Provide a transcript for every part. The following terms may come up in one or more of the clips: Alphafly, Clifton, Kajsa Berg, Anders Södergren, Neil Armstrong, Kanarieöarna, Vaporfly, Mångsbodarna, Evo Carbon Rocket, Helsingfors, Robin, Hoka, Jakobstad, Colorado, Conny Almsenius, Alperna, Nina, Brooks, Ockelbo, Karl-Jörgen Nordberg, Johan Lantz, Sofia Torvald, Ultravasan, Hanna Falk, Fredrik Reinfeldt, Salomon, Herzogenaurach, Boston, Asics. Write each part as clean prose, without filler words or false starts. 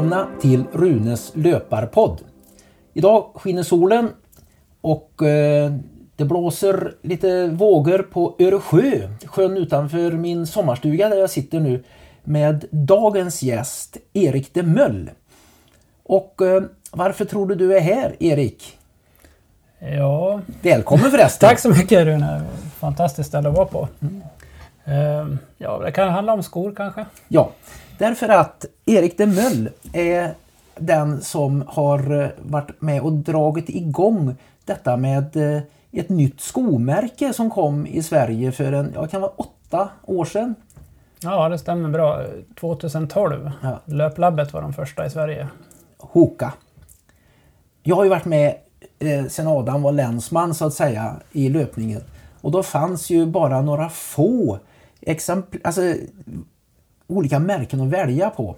välkomna till Runes löparpodd. Idag skiner solen och det blåser lite vågor på Öresjö, sjön utanför min sommarstuga där jag sitter nu med dagens gäst Erik Demöll. Och varför tror du är här, Erik? Ja, välkommen förresten. Tack så mycket, Rune. Fantastiskt ställe att vara på. Ja, det kan handla om skor kanske. Ja, därför att Erik Demöll är den som har varit med och dragit igång detta med ett nytt skomärke som kom i Sverige för kan vara 8 år sedan. Ja, det stämmer bra. 2012. Ja. Löplabbet var de första i Sverige. Hoka. Jag har ju varit med sedan Adam var länsman så att säga i löpningen. Och då fanns ju bara några få olika märken att välja på.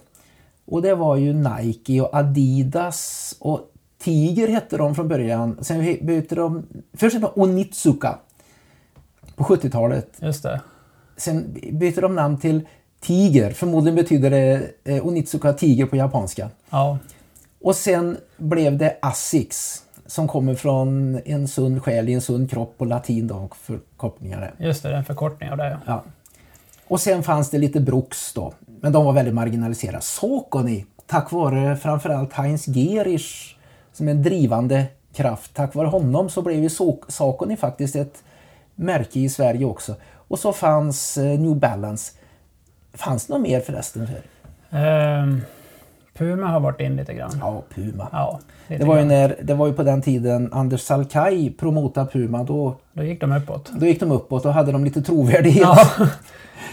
Och det var ju Nike och Adidas och Tiger hette de från början. Sen bytte de, först var Onitsuka på 70-talet. Just det. Sen bytte de namn till Tiger, förmodligen betyder det Onitsuka Tiger på japanska. Ja. Och sen blev det Asics. Som kommer från en sund själ i en sund kropp på latin då, och förkortningar. Just det, det är en förkortning av det. Ja. Och sen fanns det lite Brooks då. Men de var väldigt marginaliserade. Saucony, tack vare framförallt Heinz Gerisch som en drivande kraft. Tack vare honom så blev ju Saucony faktiskt ett märke i Sverige också. Och så fanns New Balance. Fanns det något mer förresten? Puma har varit in lite grann. Ja, Puma. Ja, det var ju på den tiden Anders Salkaj promotade Puma. Då gick de uppåt. Då gick de uppåt och hade de lite trovärdighet. Ja,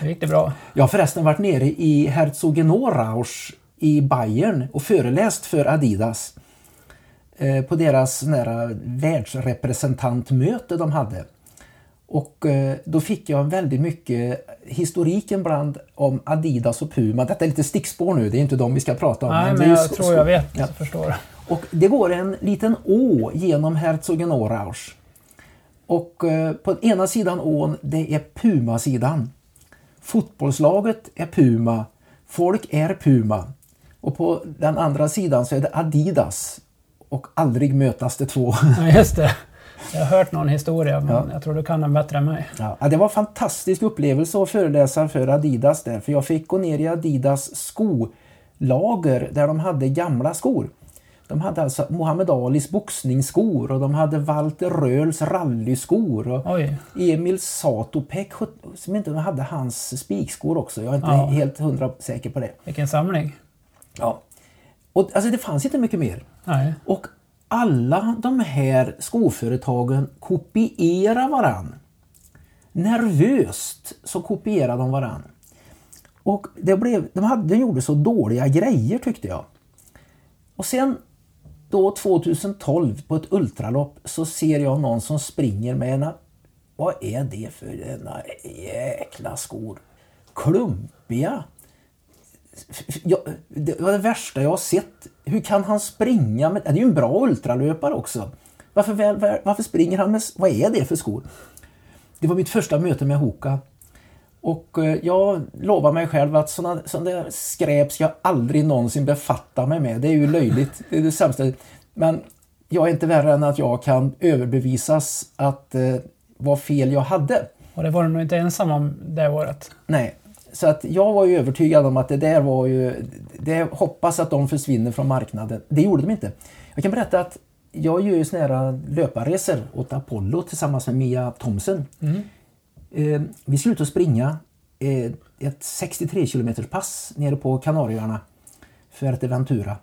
då gick det bra. Jag har förresten varit nere i Herzogenaurach i Bayern och föreläst för Adidas. På deras nära världsrepresentantmöte de hade. Och då fick jag väldigt mycket historiken bland om Adidas och Puma. Detta är lite stickspår nu, det är inte de vi ska prata om. Nej, men jag tror jag vet, jag förstår. Och det går en liten å genom Herzogenaurach. Och på ena sidan ån, det är Puma-sidan. Fotbollslaget är Puma, folk är Puma. Och på den andra sidan så är det Adidas. Och aldrig mötas de två. Ja, just det. Jag har hört någon historia, men jag tror du kan den bättre än mig. Ja, det var en fantastisk upplevelse att föreläsa för Adidas där. För jag fick gå ner i Adidas skolager där de hade gamla skor. De hade alltså Muhammad Alis boxningsskor och de hade Walter Röhrls rallyskor. Och Emil Zátopek, som inte hade hans spikskor också. Jag är inte helt 100% säker på det. Vilken samling. Ja. Och, alltså det fanns inte mycket mer. Nej. Och alla de här skoföretagen kopierar varann. Nervöst så kopierar de varann. Och de gjorde så dåliga grejer tyckte jag. Och sen då 2012 på ett ultralopp så ser jag någon som springer med vad är det för denna jäkla skor? Klumpiga. Det var det värsta jag har sett. Hur kan han springa? Det är ju en bra ultralöpare också. Varför springer han med... Vad är det för skor? Det var mitt första möte med Hoka. Och jag lovar mig själv att sådana där skräp ska jag aldrig någonsin befatta mig med. Det är ju löjligt. Det är det sämsta. Men jag är inte värre än att jag kan överbevisas att vad fel jag hade. Och det var du nog inte ensam om det året. Nej. Så att jag var ju övertygad om att det där var ju... Det hoppas att de försvinner från marknaden. Det gjorde de inte. Jag kan berätta att jag gör ju såna här löparresor åt Apollo tillsammans med Mia Thomsen. Mm. Vi slutade springa ett 63 km pass nere på Kanarieöarna för att Ventura.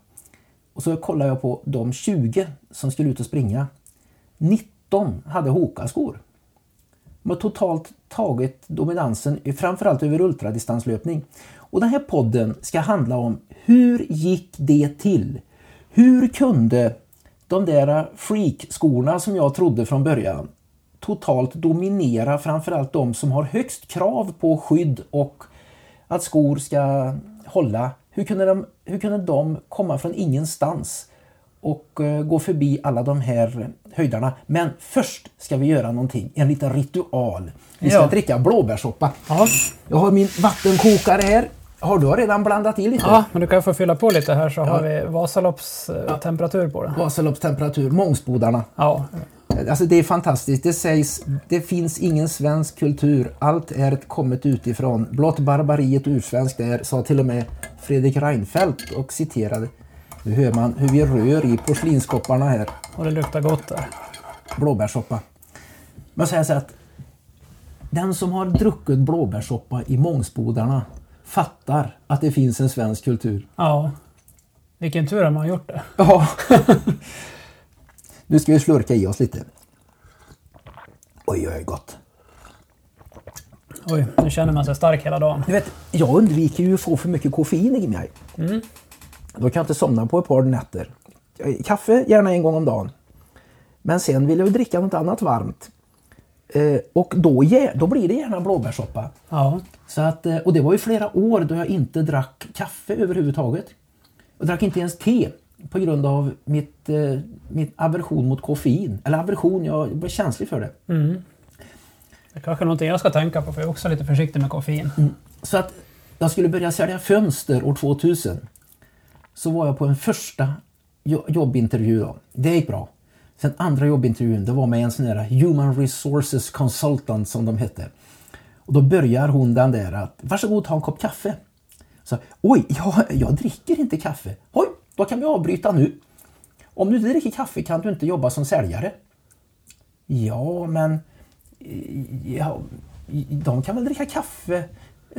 Och så kollade jag på de 20 som skulle ut och springa. 19 hade Hoka-skor. De har totalt tagit dominansen framförallt över ultradistanslöpning. Och den här podden ska handla om hur gick det till? Hur kunde de där freak-skorna som jag trodde från början totalt dominera framförallt de som har högst krav på skydd och att skor ska hålla? Hur kunde de komma från ingenstans och gå förbi alla de här höjdarna? Men först ska vi göra någonting. En liten ritual. Vi ska dricka blåbärssoppa. Ja. Jag har min vattenkokare här. Har du redan blandat i lite? Ja, men du kan få fylla på lite här så har vi Vasalopps temperatur på det. Vasalopps temperatur, Mångsbodarna. Ja. Alltså det är fantastiskt. Det sägs, det finns ingen svensk kultur. Allt är kommet utifrån. Blott barbariet ursvenskt är, sa till och med Fredrik Reinfeldt och citerade. Nu hör man hur vi rör i porslinskopparna här. Och det luktar gott där. Blåbärssoppa. Man säger så att den som har druckit blåbärssoppa i Mångsbodarna fattar att det finns en svensk kultur. Ja, vilken tur att man har gjort det. Ja. Nu ska vi slurka i oss lite. Oj, oj, gott. Oj, nu känner man sig stark hela dagen. Du vet, jag undviker ju att få för mycket koffein i mig. Mm. Då kan jag inte somna på ett par nätter. Kaffe gärna en gång om dagen. Men sen vill jag dricka något annat varmt. Och då blir det gärna blåbärssoppa. Ja. Så att, och det var ju flera år då jag inte drack kaffe överhuvudtaget. Och drack inte ens te. På grund av mitt aversion mot koffein. Eller aversion, jag blev känslig för det. Mm. Det är kanske någonting jag ska tänka på, för jag är också lite försiktig med koffein. Mm. Så att jag skulle börja sälja fönster år 2000. Så var jag på en första jobbintervju då. Det gick bra. Sen andra jobbintervjun, det var med en sån där Human Resources Consultant som de hette. Och då börjar hon den där att, varsågod, ta en kopp kaffe. Så, oj, jag dricker inte kaffe. Oj! Då kan vi avbryta nu. Om du inte dricker kaffe kan du inte jobba som säljare. Ja, men de kan väl dricka kaffe.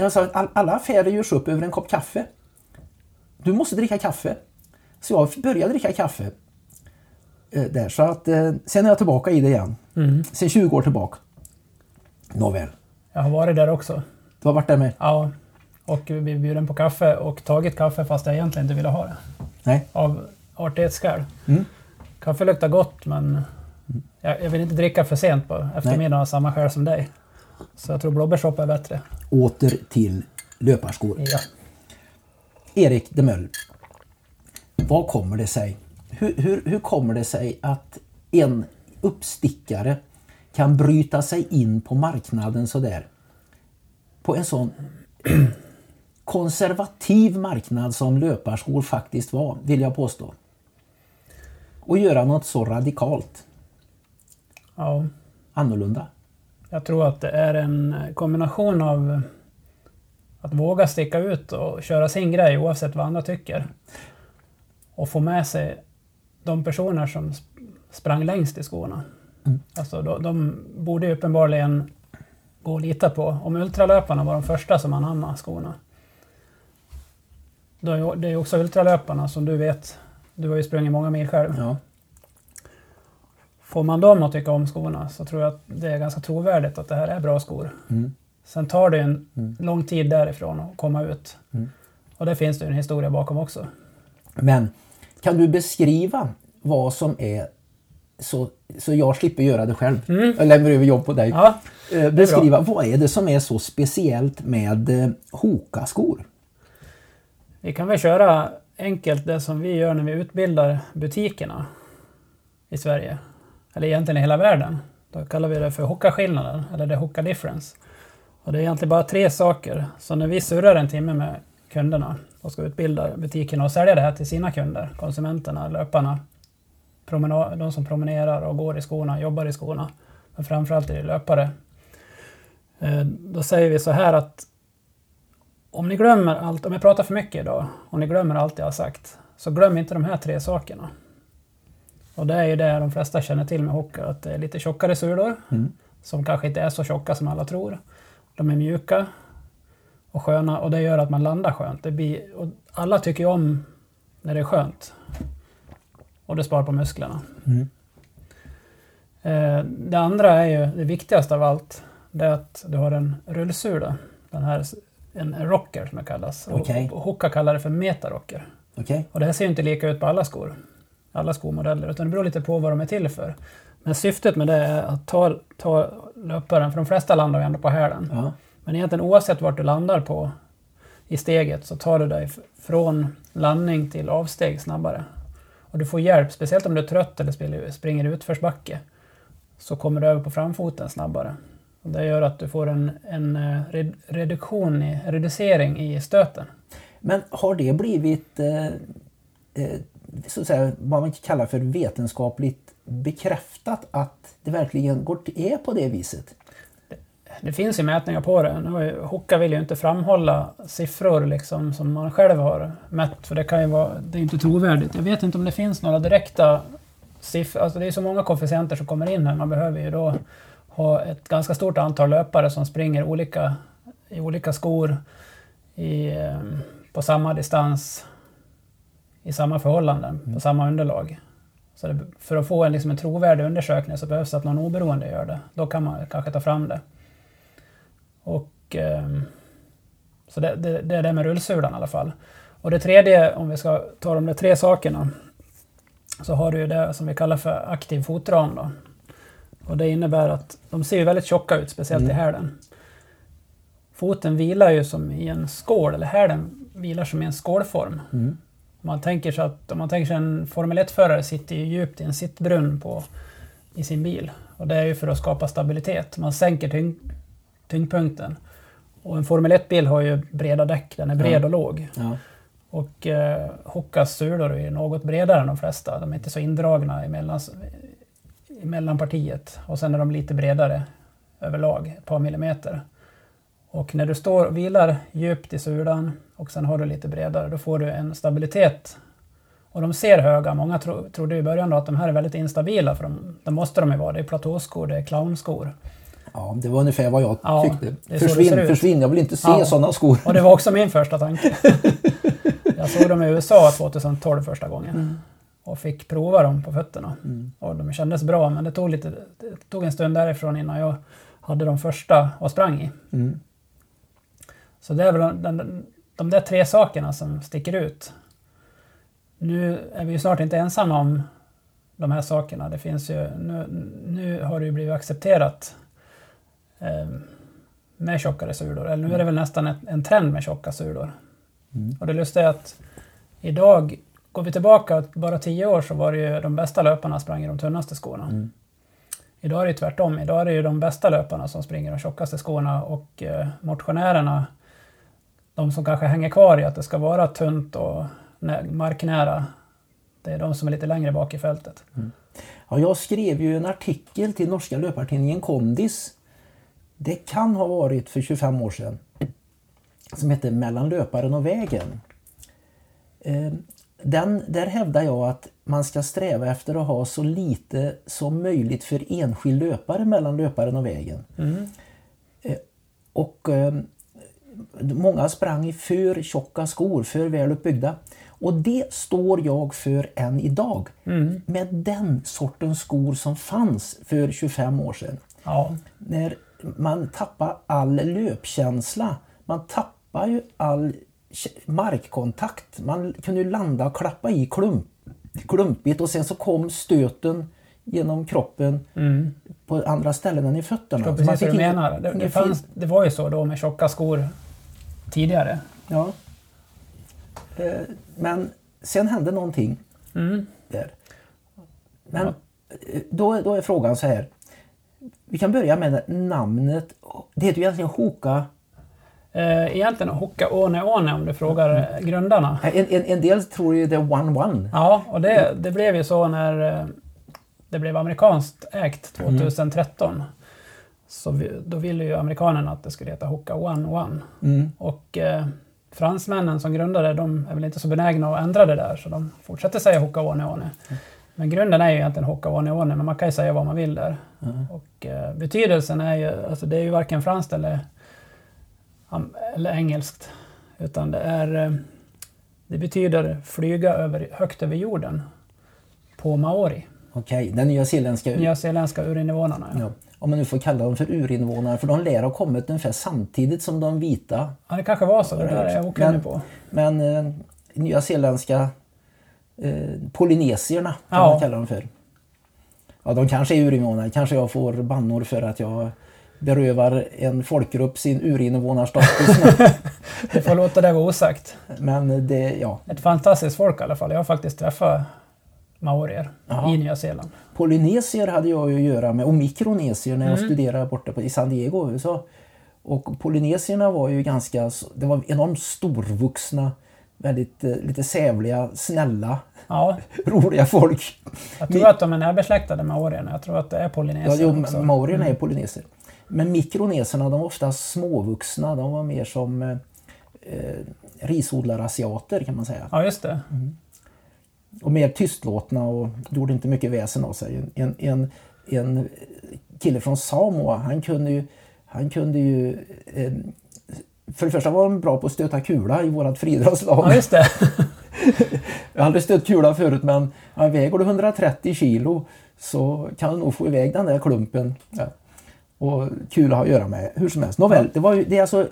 Alltså, alla affärer görs upp över en kopp kaffe. Du måste dricka kaffe. Så jag började dricka kaffe. Där, så att, sen är jag tillbaka i det igen. Mm. Sen 20 år tillbaka. Nåväl. Jag har varit där också. Du har varit där med? Ja, och vi bjuden på kaffe och tagit kaffe fast jag egentligen inte ville ha det. Nej. Av artighetsskäl. Mm. Kaffe luktar gott, men jag vill inte dricka för sent på eftermiddagen av samma skäl som dig. Så jag tror blåbärssoppa är bättre. Åter till löparskor. Ja. Erik Demöll, vad kommer det sig? Hur kommer det sig att en uppstickare kan bryta sig in på marknaden så där? På en sån konservativ marknad som löparskor faktiskt var, vill jag påstå. Och göra något så radikalt. Ja. Annorlunda. Jag tror att det är en kombination av att våga sticka ut och köra sin grej oavsett vad andra tycker. Och få med sig de personer som sprang längst i skorna. Mm. Alltså, de borde uppenbarligen gå att lita på. Om ultralöparna var de första som anammade skorna. Det är också ultralöparna som du vet. Du har ju sprungit många mil själv. Ja. Får man dem att tycka om skorna så tror jag att det är ganska trovärdigt att det här är bra skor. Mm. Sen tar det en lång tid därifrån att komma ut. Mm. Och det finns det en historia bakom också. Men kan du beskriva vad som är så jag slipper göra det själv? Mm. Jag lämnar över jobb på dig. Ja, beskriva, vad är det som är så speciellt med Hoka-skor? Vi kan väl köra enkelt det som vi gör när vi utbildar butikerna i Sverige. Eller egentligen i hela världen. Då kallar vi det för Hoka-skillnaden, eller det Hoka Difference. Och det är egentligen bara 3 saker. Så när vi surrar en timme med kunderna och ska utbilda butikerna och sälja det här till sina kunder, konsumenterna, löparna, de som promenerar och går i skorna, jobbar i skorna, men framförallt är det löpare. Då säger vi så här att om ni glömmer allt, om jag pratar för mycket idag, om ni glömmer allt jag har sagt, så glöm inte de här 3 sakerna. Och det är ju det de flesta känner till med Hoka, att det är lite tjockare sulor, som kanske inte är så tjocka som alla tror. De är mjuka och sköna, och det gör att man landar skönt. Och alla tycker ju om när det är skönt. Och det sparar på musklerna. Mm. Det andra är ju det viktigaste av allt. Det är att du har en rullsula. Den här, en rocker som det kallas. Okay. Och Hoka kallar det för metarocker. Okay. Och det här ser ju inte lika ut på alla skor. Alla skomodeller. Utan det beror lite på vad de är till för. Men syftet med det är att ta löparen. För de flesta landar ju ändå på hälen. Ja. Men egentligen oavsett vart du landar på i steget så tar du dig från landning till avsteg snabbare. Och du får hjälp, speciellt om du är trött eller springer utförsbacke, så kommer du över på framfoten snabbare. Och det gör att du får en reducering i stöten. Men har det blivit så att säga, vad man kallar för vetenskapligt bekräftat att det verkligen är på det viset? Det finns ju mätningar på det. Nu, Hoka vill ju inte framhålla siffror liksom, som man själv har mätt. För det kan ju vara, det är inte trovärdigt. Jag vet inte om det finns några direkta siffror. Alltså, det är så många koefficienter som kommer in här. Man behöver ju då ha ett ganska stort antal löpare som springer i olika skor på samma distans, i samma förhållanden, på samma underlag. Så det, för att få en trovärdig undersökning så behövs att någon oberoende gör det. Då kan man kanske ta fram det. Och, så det är det med rullsulan i alla fall. Och det tredje, om vi ska ta de tre sakerna, så har du det som vi kallar för aktiv fotram då. Och det innebär att de ser väldigt tjocka ut, speciellt i härden. Foten vilar ju som i en skål, eller härden vilar som i en skålform. Mm. Om man tänker sig en Formel 1-förare sitter ju djupt i en sittbrunn i sin bil. Och det är ju för att skapa stabilitet. Man sänker tyngdpunkten. Och en Formel 1-bil har ju breda däck, den är bred och låg. Ja. Och Hokas sulor är något bredare än de flesta. De är inte så indragna emellan partiet. Och sen är de lite bredare överlag, ett par millimeter. Och när du står och vilar djupt i sulan och sen har du lite bredare, då får du en stabilitet. Och de ser höga. Många trodde i början då att de här är väldigt instabila, för de måste de ju vara. Det är platåskor, det är clownskor. Ja, det var ungefär vad jag tyckte. Försvinn, jag vill inte se sådana skor. Och det var också min första tanke. Jag såg dem i USA 2012 första gången. Mm. Och fick prova dem på fötterna. Mm. Och de kändes bra, men det tog en stund därifrån innan jag hade de första och sprang i. Mm. Så det är väl de där tre sakerna som sticker ut. Nu är vi ju snart inte ensamma om de här sakerna. Det finns ju, nu har det ju blivit accepterat med tjockare sulor. Eller nu är det väl nästan en trend med tjocka sulor. Mm. Och det lustiga är att idag, går vi tillbaka bara 10 år, så var det ju de bästa löparna sprang i de tunnaste skorna. Mm. Idag är det tvärtom. Idag är det ju de bästa löparna som springer i de tjockaste skorna, och motionärerna, de som kanske hänger kvar i att det ska vara tunt och marknära, det är de som är lite längre bak i fältet. Mm. Ja, jag skrev ju en artikel till norska löpartidningen Kondis. Det kan ha varit för 25 år sedan. Som heter Mellan löparen och vägen. Där hävdar jag att man ska sträva efter att ha så lite som möjligt för enskild löpare mellan löparen och vägen. Mm. Och många sprang i för tjocka skor, för väl uppbyggda. Och det står jag för än idag. Mm. Med den sortens skor som fanns för 25 år sedan. Ja. När man tappar all löpkänsla. Man tappar ju all markkontakt. Man kunde ju landa och klappa i klumpigt, och sen så kom stöten genom kroppen på andra ställen än i fötterna. Jag precis vad du menar. Det var ju så då med tjocka skor tidigare. Ja. Men sen hände någonting där. Men då är frågan så här. Vi kan börja med namnet. Det heter ju egentligen Hoka. Egentligen Hoka One om du frågar grundarna. En del tror ju det är One. Ja, och det blev ju så när det blev amerikanskt ägt 2013. Så då ville ju amerikanerna att det skulle heta Hoka One. Och fransmännen som grundade, de är väl inte så benägna att ändra det där, så de fortsätter säga Hoka One. Men grunden är ju egentligen Hoka One, men man kan ju säga vad man vill där. Och betydelsen är ju, alltså det är ju varken franskt eller engelskt, utan det betyder flyga högt över jorden på maori. Okej, den nya zeeländska urinvånarna. Ja. Om man nu får kalla dem för urinvånare, för de lär ha kommit ungefär samtidigt som de vita. Ja, det kanske var så, det där är jag okunnig på. Men nya zeeländska polinesierna kan man kalla dem för. Ja, de kanske är urinvånare, kanske jag får bannor för att jag berövar en folkgrupp sin urinvånarstatus. Det får låta det vara osagt. Men ett fantastiskt folk i alla fall. Jag har faktiskt träffat maorier i Nya Zeeland. Polynesier hade jag ju att göra med, och mikronesier när jag studerade borta i San Diego, USA. Och polynesierna var ju ganska, det var enormt storvuxna, väldigt lite sävliga, snälla, roliga folk. Jag tror att de är närbesläktade med maorierna. Jag tror att det är polynesierna också. Ja, maorierna är polyneser. Men mikroneserna, de var ofta småvuxna. De var mer som risodlarasiater kan man säga. Ja, just det. Mm. Och mer tystlåtna och gjorde inte mycket väsen av sig. En kille från Samoa, han kunde ju för det första var han bra på att stöta kula i vårat friidrottslag. Ja, just det. Jag hade stött kula förut, men han väger 130 kilo så kan han nog få iväg den där klumpen. Ja. Och kula har att göra med hur som helst. Nåväl, det är alltså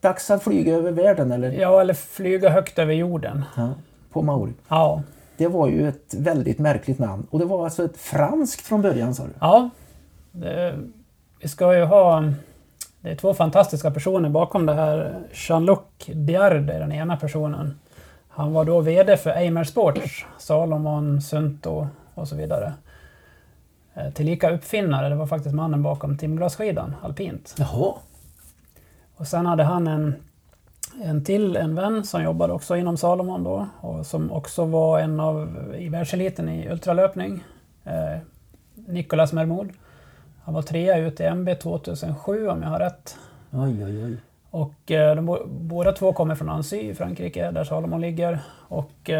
dags att flyga över världen, eller? Ja, eller flyga högt över jorden. Ja, på maori. Ja. Det var ju ett väldigt märkligt namn. Och det var alltså ett franskt från början, sa du? Ja. Vi ska ju ha... Det är två fantastiska personer bakom det här. Jean-Luc Diard är den ena personen. Han var då vd för Amer Sports, Salomon, Sunto och så vidare. Tillika uppfinnare, det var faktiskt mannen bakom timglasskidan, alpint. Jaha. Och sen hade han en vän som jobbade också inom Salomon då. Och som också var en av i världseliten i ultralöpning. Nicolas Mermoud. Han var 3 ute i MB 2007 om jag har rätt. Oj. Och båda två kommer från Annecy i Frankrike där Salomon ligger. Och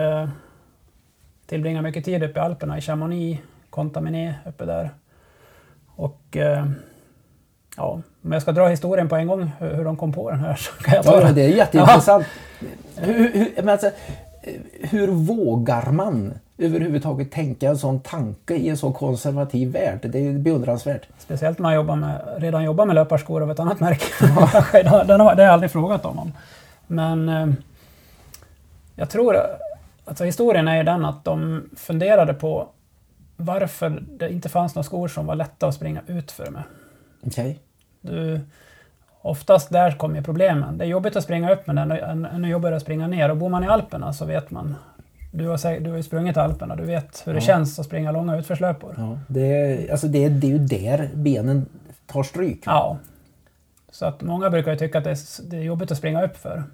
tillbringar mycket tid uppe i Alperna i Chamonix, Contaminé uppe där. Och ja, om jag ska dra historien på en gång hur de kom på den här så kan jag bara... Ja, det är jätteintressant. Hur vågar man överhuvudtaget tänka en sån tanke i en så konservativ värld? Det är beundransvärt. Speciellt när man redan jobbar med löparskor av ett annat märke. Ja. Det har jag aldrig frågat om. Men jag tror att alltså, historien är ju den att de funderade på varför det inte fanns några skor som var lätta att springa ut för med. Okej. Oftast där kommer ju problemen. Det är jobbigt att springa upp men ännu jobbigare att springa ner. Och bor man i Alperna så vet man. Du har ju sprungit Alperna. Du vet hur det känns att springa långa utförslöpor. Ja. Det är ju där benen tar stryk. Ja. Så att många brukar ju tycka att det är jobbigt att springa upp för.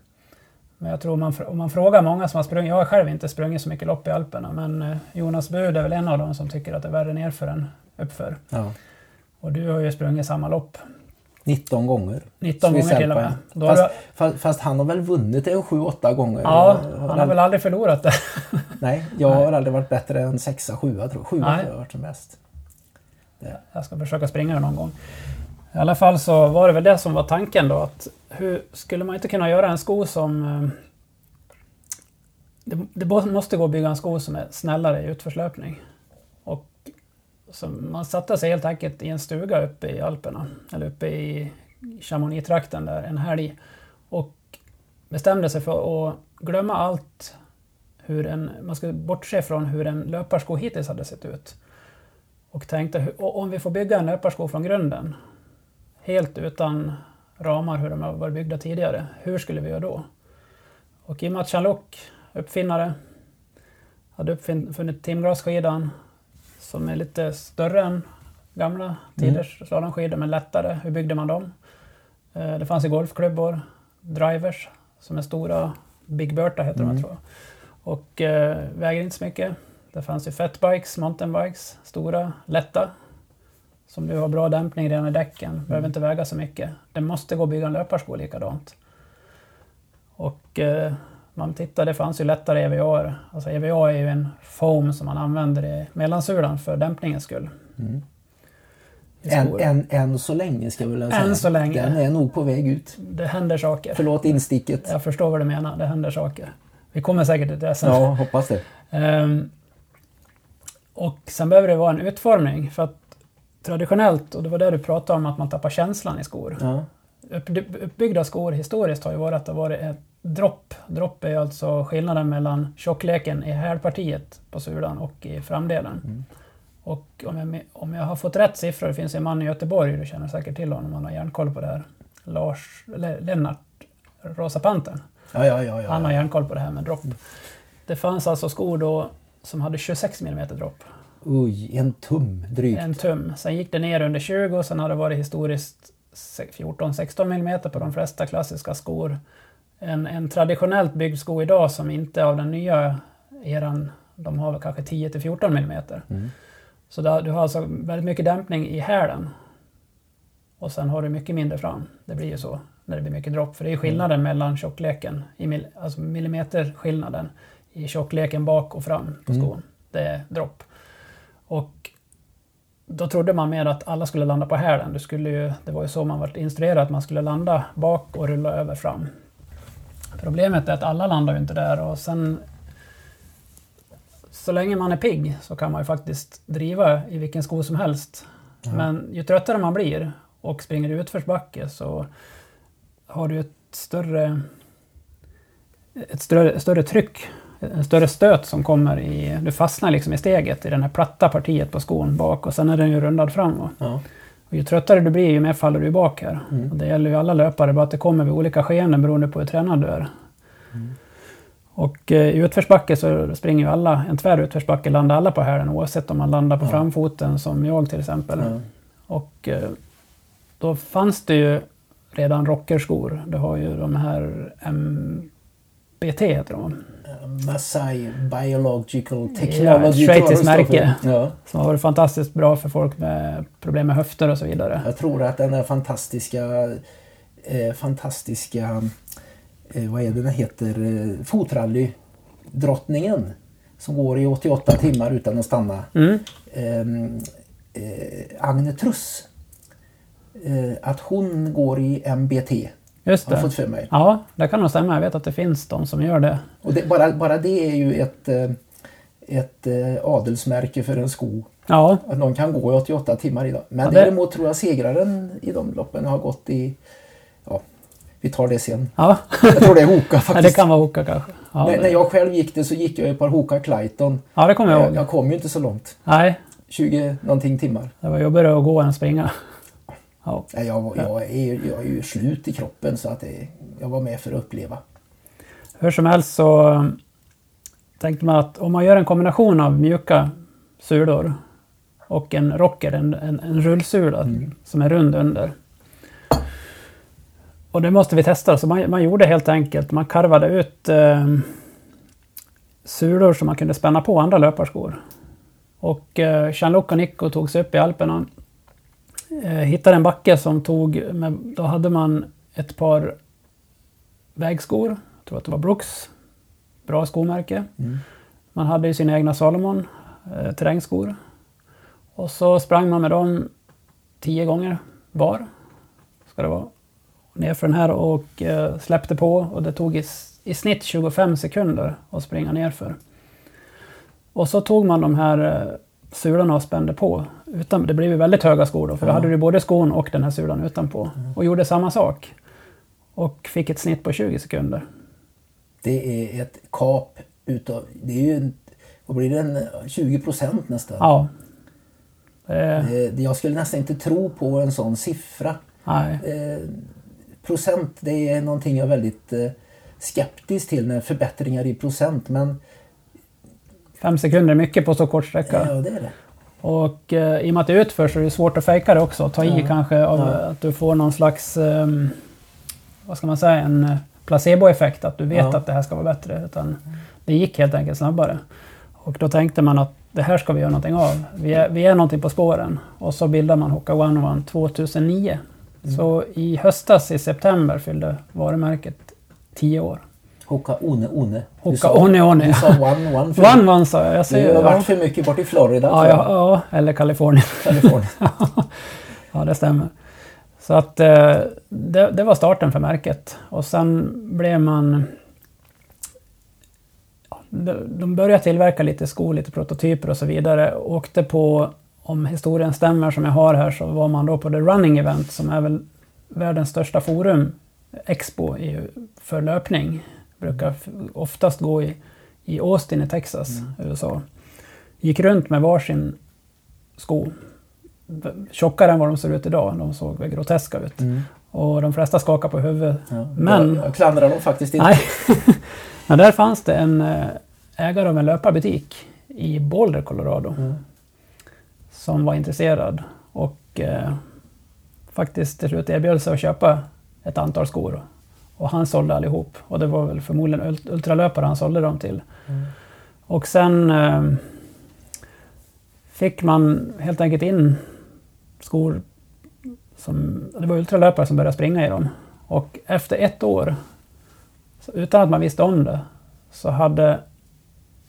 Men jag tror om man frågar många som har sprungit. Jag har själv inte sprungit så mycket lopp i Alperna. Men Jonas Bud är väl en av dem som tycker att det är värre ner för än uppför. Ja. Och du har ju sprungit samma lopp. 19 gånger. 19 gånger till och med. Fast han har väl vunnit det 7-8 gånger. Ja, han har väl aldrig förlorat det. Nej, jag har aldrig vavarit bättre än 6-7, tror jag. 7 har jag varit som bäst. Jag ska försöka springa det någon gång. I alla fall så var det väl det som var tanken då. Att hur skulle man inte kunna göra en sko som... Det måste gå att bygga en sko som är snällare i utförslöpning. Så man satte sig helt enkelt i en stuga uppe i Alperna, eller uppe i Chamonix-trakten där en helg. Och bestämde sig för att glömma allt man skulle bortse från hur en löparsko hittills hade sett ut. Och tänkte, om vi får bygga en löparsko från grunden, helt utan ramar hur de har varit byggda tidigare, hur skulle vi göra då? Och i och med att Jean-Luc, uppfinnare, hade uppfunnit timglasskidan, som är lite större än gamla tiders slalomskidor, men lättare. Hur byggde man dem? Det fanns ju golfklubbor, drivers, som är stora. Big Bertha heter de, tror jag. Och väger inte så mycket. Det fanns ju fatbikes, mountainbikes, stora, lätta. Som du har bra dämpning redan i däcken. Behöver inte väga så mycket. Det måste gå att bygga en löparsko likadant. Och... man tittade, det fanns ju lättare EVA. Alltså EVA är ju en foam som man använder i mellansulan för dämpningens skull. Mm. Än så länge ska jag vilja säga. Än så länge. Den är nog på väg ut. Det händer saker. Förlåt insticket. Jag förstår vad du menar, det händer saker. Vi kommer säkert till det sen. Ja, hoppas det. Och sen behöver det vara en utformning. För att traditionellt, och det var det du pratade om, att man tappar känslan i skor. Ja. Uppbyggda skor historiskt har ju varit att det varit ett dropp. Dropp är alltså skillnaden mellan tjockleken i hälpartiet på sulan och i framdelen. Mm. Och om jag har fått rätt siffror, det finns en man i Göteborg, du känner säkert till honom om man har järnkoll på det här. Lennart Rosa Panten. Ja. Han har järnkoll på det här med dropp. Det fanns alltså skor då som hade 26 mm dropp. Oj, en tum drygt. En tum. Sen gick det ner under 20 och sen har det varit historiskt 14-16 mm på de flesta klassiska skor. En traditionellt byggd sko idag som inte av den nya eran, de har väl kanske 10-14 mm. Mm. Så där, du har alltså väldigt mycket dämpning i hälen. Och sen har du mycket mindre fram. Det blir ju så när det blir mycket dropp. För det är skillnaden mellan tjockleken, alltså millimeterskillnaden i tjockleken bak och fram på skon. Mm. Det är dropp. Och då trodde man mer att alla skulle landa på hälen. Det var ju så man var instruerad, att man skulle landa bak och rulla över fram. Problemet är att alla landar ju inte där, och sen så länge man är pigg så kan man ju faktiskt driva i vilken sko som helst. Mm. Men ju tröttare man blir och springer ut för backe så har du ett större tryck, en större stöt som kommer i... Du fastnar liksom i steget, i den här platta partiet på skon bak, och sen är den ju rundad fram. Ja. Och ju tröttare du blir, ju mer faller du bak här. Mm. Och det gäller ju alla löpare, bara att det kommer vid olika skeenden beroende på hur tränad du är. Mm. Och i utförsbacke så springer ju alla, en tvär utförsbacke landar alla på hälen, oavsett om man landar på framfoten som jag till exempel. Mm. Och då fanns det ju redan rockerskor. Du har ju de här MBT heter de. Maasai Biological Technology. Ja, ett märke. Ja. Som har varit fantastiskt bra för folk med problem med höfter och så vidare. Jag tror att den här fantastiska vad är det den heter? Fotrally drottningen som går i 88 timmar utan att stanna. Mm. Agne Truss. Att hon går i MBT. Just det. Har fått för mig. Ja, det kan nog stämma. Jag vet att det finns de som gör det. Och det, bara det är ju ett adelsmärke för en sko. Ja. Att någon kan gå i 88 timmar idag. Men däremot tror jag segraren i de loppen har gått i... Ja, vi tar det sen. Ja. Jag tror det är Hoka faktiskt. Ja, det kan vara Hoka kanske. Ja, när jag själv gick det så gick jag ett par Hoka Clayton. Ja, det kommer jag ihåg. Jag kom ju inte så långt. Nej. 20 någonting timmar. Det var jobbigare att gå än springa. Ja. Jag är ju slut i kroppen, så att jag var med för att uppleva. Hur som helst så tänkte man att om man gör en kombination av mjuka sulor och en rocker, en rullsula som är rund under. Och det måste vi testa. Så man gjorde helt enkelt, man karvade ut sulor som man kunde spänna på andra löparskor. Och Jean-Luc och Nico tog sig upp i Alperna. Hittade en backe som då hade man ett par vägskor, jag tror att det var Brooks, bra skomärke. Mm. Man hade ju sina egna Salomon terrängskor, och så sprang man med dem 10 gånger var, ska det vara, ner för den här och släppte på, och det tog i snitt 25 sekunder att springa ner för. Och så tog man de här sulan och spände på. Det blev ju väldigt höga skor då, för då hade du både skon och den här sulan utanpå. Och gjorde samma sak. Och fick ett snitt på 20 sekunder. Det är ett kap utav... Det är ju... Vad blir det? 20% nästan. Ja. Jag skulle nästan inte tro på en sån siffra. Nej. Procent, det är någonting jag är väldigt skeptisk till när förbättringar i procent, men 5 sekunder är mycket på så kort sträcka. Ja, det är det. Och i och med att det är utför så är det svårt att fejka det också. Ta i kanske av att du får någon slags, vad ska man säga, en placeboeffekt. Att du vet att det här ska vara bättre. Utan det gick helt enkelt snabbare. Och då tänkte man att det här ska vi göra någonting av. Vi är någonting på spåren. Och så bildar man Hoka 101 2009. Mm. Så i höstas, i september, fyllde varumärket 10 år. Hoka One. Hoka One. Du sa One. One sa jag. Du har varit för mycket bort i Florida. Ja, eller Kalifornien. Ja, det stämmer. Så att det var starten för märket. Och sen blev man... De började tillverka lite skor, lite prototyper och så vidare. Åkte på, om historien stämmer som jag har här, så var man då på The Running Event, som är väl världens största forum, expo för löpning. Brukar oftast gå i Austin i Texas, USA. Gick runt med varsin sko. Tjockare än vad de ser ut idag. De såg väl groteska ut. Mm. Och de flesta skakade på huvudet. Ja. Men jag klandrar dem faktiskt inte. Nej. Men där fanns det en ägare av en löparbutik i Boulder, Colorado. Mm. Som var intresserad och faktiskt till slut erbjöd sig att köpa ett antal skor. Och han sålde allihop. Och det var väl förmodligen ultralöpare han sålde dem till. Mm. Och sen fick man helt enkelt in skor som... Det var ultralöpare som började springa i dem. Och efter ett år, så utan att man visste om det, så hade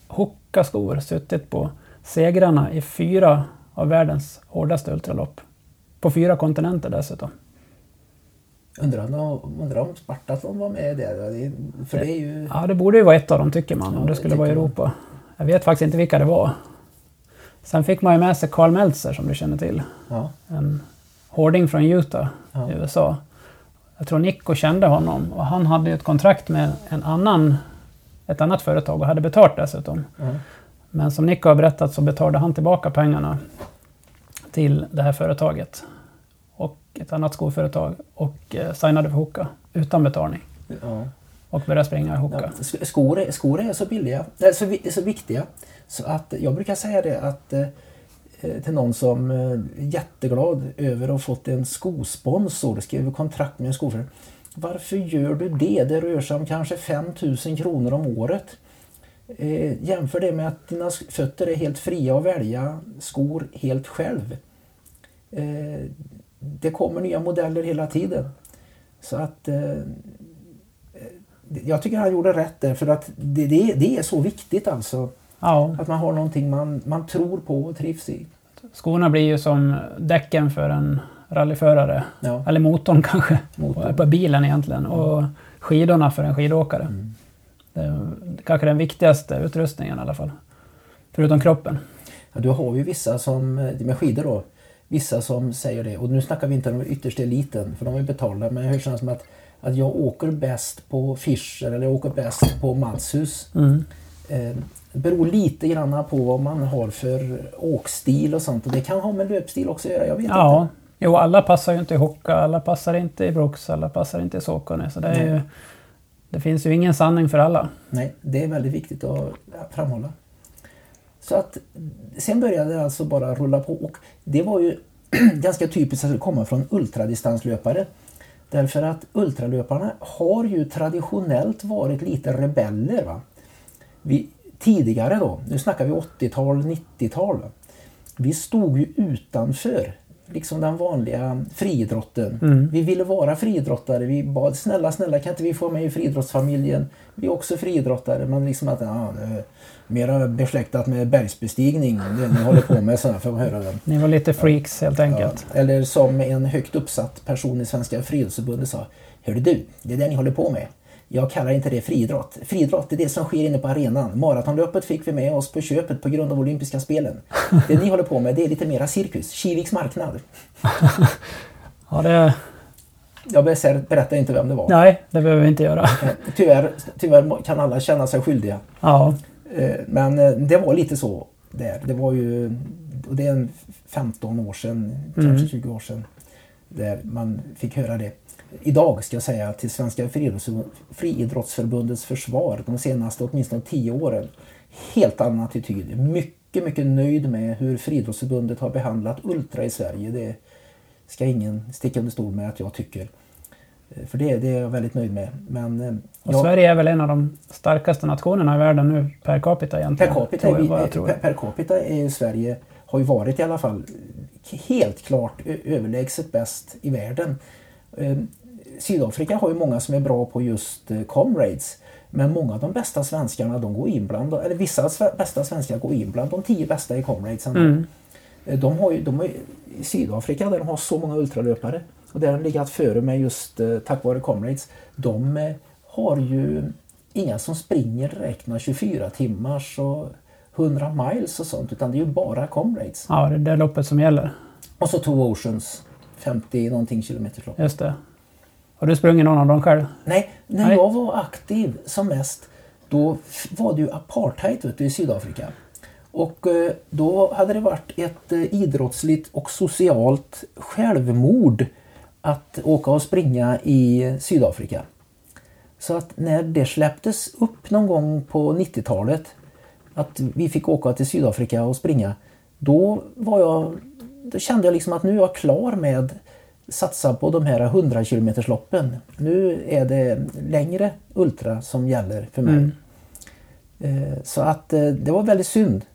Hoka-skor suttit på segrarna i 4 av världens hårdaste ultralopp. På 4 kontinenter dessutom. Undrar om Spartaton var med där? För det är ju... Ja, det borde ju vara ett av dem tycker man, om det skulle vara i Europa. Jag vet faktiskt inte vilka det var. Sen fick man ju med sig Carl Meltzer som du känner till. Ja. En hårding från Utah i USA. Jag tror Nico kände honom och han hade ju ett kontrakt med ett annat företag och hade betalt dessutom. Mm. Men som Nico har berättat så betalade han tillbaka pengarna till det här företaget och ett annat skoföretag och signade för Hoka utan betalning. Ja. Och började springa i Hoka. Ja, skor är så billiga, så viktiga så att jag brukar säga det att till någon som är jätteglad över att ha fått en skosponsor, skriver kontrakt med en skoföretag. Varför gör du det? Det rör sig om kanske 5 000 kronor om året. Jämför det med att dina fötter är helt fria att välja skor helt själv. Det kommer nya modeller hela tiden. Så att jag tycker han gjorde rätt där för att det är så viktigt alltså. Ja. Att man har någonting man tror på och trivs i. Skorna blir ju som däcken för en rallyförare. Ja. Eller motorn kanske. På bilen egentligen. Mm. Och skidorna för en skidåkare. Mm. Det är kanske den viktigaste utrustningen i alla fall. Förutom kroppen. Ja, du har ju vissa som, med skidor då, vissa som säger det. Och nu snackar vi inte om ytterst eliten, för de är betalda. Men jag hör känns som att jag åker bäst på Fischer eller jag åker bäst på Madshus. Mm. Det beror lite grann på vad man har för åkstil och sånt. Och det kan ha med löpstil också att göra, jag vet inte. Jo, alla passar ju inte i Hoka, alla passar inte i Brooks, alla passar inte i Saucony. Så det är ju... Det finns ju ingen sanning för alla. Nej, det är väldigt viktigt att framhålla. Så att sen började det alltså bara rulla på och det var ju ganska typiskt att det kommer från ultradistanslöpare. Därför att ultralöparna har ju traditionellt varit lite rebeller va. Tidigare då, nu snackar vi 80-tal, 90-tal va? Vi stod ju utanför. Liksom den vanliga friidrotten. Mm. Vi ville vara friidrottare. Vi bad, snälla kan inte vi få med i friidrottsfamiljen? Vi är också friidrottare. Men liksom att, mera besläktat med bergsbestigning. Det ni håller på med sådana för att höra den. Ni var lite freaks helt enkelt. Ja. Eller som en högt uppsatt person i Svenska friidrottsförbundet sa. Hör du, det är det ni håller på med. Jag kallar inte det friidrott. Friidrott är det som sker inne på arenan. Maratonlöpet fick vi med oss på köpet på grund av olympiska spelen. Det ni håller på med, det är lite mera cirkus. Kiviks marknad. Ja, det... Jag berättar inte vem det var. Nej, det behöver vi inte göra. Tyvärr kan alla känna sig skyldiga. Ja. Men det var lite så där. Det var ju... Det är 15 år sedan, kanske 20 år sedan, där man fick höra det. Idag ska jag säga till Svenska friidrottsförbundets försvar de senaste åtminstone 10 åren helt annan attityd. Mycket, mycket nöjd med hur friidrottsförbundet har behandlat ultra i Sverige. Det ska ingen sticka under stol med att jag tycker. För det är jag väldigt nöjd med. Men Sverige är väl en av de starkaste nationerna i världen nu per capita egentligen. Per capita är Sverige, har ju varit i alla fall helt klart överlägset bäst i världen. Sydafrika har ju många som är bra på just comrades, men många av de bästa svenskarna de går in bland, eller vissa bästa svenskar går in bland de 10 bästa i comrades. De har i Sydafrika där de har så många ultralöpare och där de legat före med just tack vare comrades, de har ju inga som springer direkt några 24 timmars och 100 miles och sånt, utan det är ju bara comrades. Ja, det är det loppet som gäller. Och så Two Oceans 50 någonting kilometer långt. Just det. Har du sprungit någon av dem själv? Nej, när jag var aktiv som mest då var det ju apartheid vet du, i Sydafrika. Och då hade det varit ett idrottsligt och socialt självmord att åka och springa i Sydafrika. Så att när det släpptes upp någon gång på 90-talet att vi fick åka till Sydafrika och springa, då kände jag liksom att nu är jag klar med satsa på de här 100-kilometersloppen. Nu är det längre ultra som gäller för mig. Så att det var väldigt synd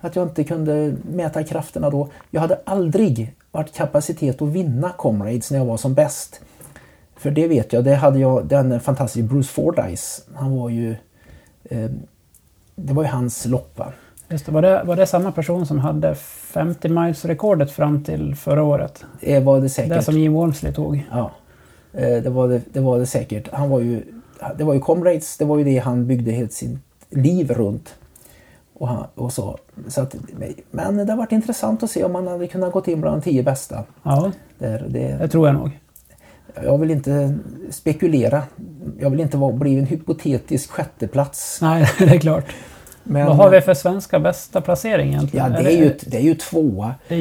att jag inte kunde mäta krafterna då. Jag hade aldrig varit kapacitet att vinna Comrades när jag var som bäst. För det vet jag, det hade jag den fantastiska Bruce Fordyce. Han var ju det var ju hans lopp, va? Just det, var det samma person som hade 50 miles-rekordet fram till förra året? Det var det säkert. Det som Jim Walmsley tog. Ja, det var det säkert. Han var ju, det var ju Comrades, det var ju det han byggde helt sin liv runt. Men det har varit intressant att se om man hade kunnat gå in bland de 10 bästa. Ja, det tror jag nog. Jag vill inte spekulera. Jag vill inte bli en hypotetisk sjätteplats. Nej, det är klart. Men, vad har vi för svenska bästa placering egentligen? Ja, det är ju tvåa. Det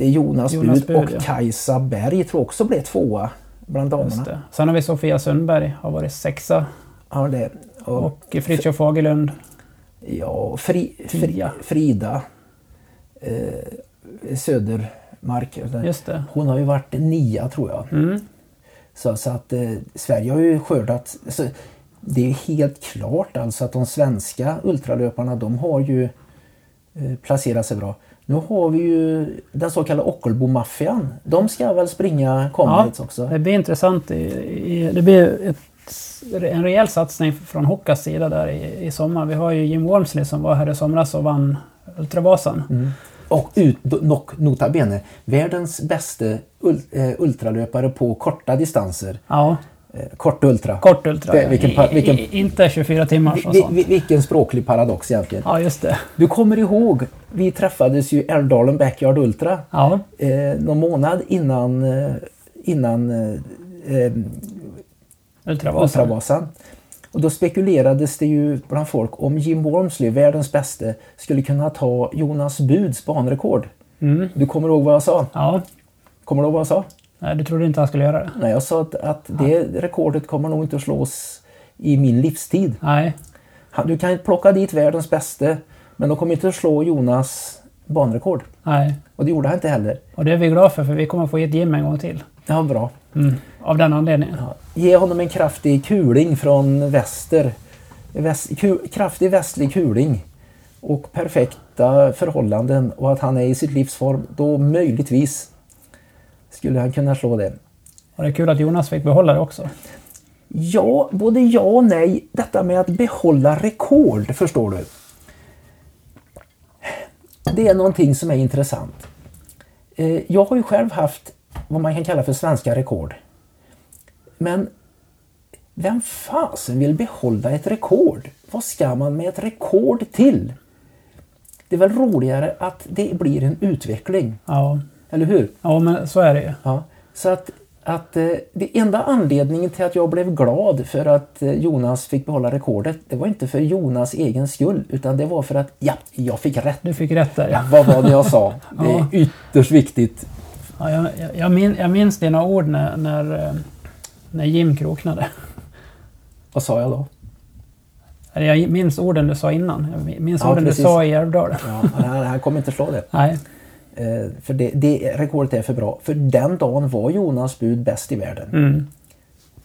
är Jonas Bud och ja. Kajsa Berg tror också blev tvåa bland damerna. Sen har vi Sofia Sundberg, har varit sexa. Ja, det. Och Fritjof Fagerlund. Ja, Frida Södermark. Just det. Hon har ju varit 9 tror jag. Så att Sverige har ju skördat... Alltså, det är helt klart alltså att de svenska ultralöparna, de har ju placerat sig bra. Nu har vi ju den så kallade Ockelbo-maffian. De ska väl springa Comrades också. Det blir intressant. Det blir en rejäl satsning från Hokas sida där i sommar. Vi har ju Jim Walmsley som var här i somras och vann Ultravasan. Och nota bene, världens bästa ultralöpare på korta distanser. Ja. Kort ultra. Inte 24 timmar och sånt. Vilken språklig paradox egentligen. Ja, just det. Du kommer ihåg, vi träffades ju Älvdalen Backyard Ultra. Ja. Någon månad innan Ultravasan. Och då spekulerades det ju bland folk om Jim Walmsley, världens bäste, skulle kunna ta Jonas Buds banrekord. Du kommer ihåg vad jag sa? Ja. Kommer du ihåg vad jag sa? Nej, du trodde inte han skulle göra det. Nej, jag sa att det rekordet kommer nog inte att slås i min livstid. Nej. Du kan plocka dit världens bästa, men de kommer inte att slå Jonas banrekord. Nej. Och det gjorde han inte heller. Och det är vi glada för vi kommer få ge ett gym en gång till. Ja, bra. Av den anledningen. Ja. Ge honom en kraftig kuling från väster. Kraftig västlig kuling. Och perfekta förhållanden. Och att han är i sitt livsform, då möjligtvis... skulle han kunna slå det. Och det är kul att Jonas fick behålla det också. Ja, både ja och nej. Detta med att behålla rekord, förstår du. Det är någonting som är intressant. Jag har ju själv haft vad man kan kalla för svenska rekord. Men vem fasen vill behålla ett rekord? Vad ska man med ett rekord till? Det är väl roligare att det blir en utveckling. Ja. Eller hur? Ja, men så är det ju. Ja. Så att det enda anledningen till att jag blev glad för att Jonas fick behålla rekordet, det var inte för Jonas egen skull, utan det var för att jag fick rätt. Du fick rätt där, ja. Vad var det jag sa? Ja. Det är ytterst viktigt. Ja, jag minns dina ord när Jim kroknade. Vad sa jag då? Jag minns orden du sa innan. Jag minns orden precis. Du sa i Älvdalen. Ja, han kommer inte slå det. Nej. För det rekordet är för bra. För den dagen var Jonas Bud bäst i världen.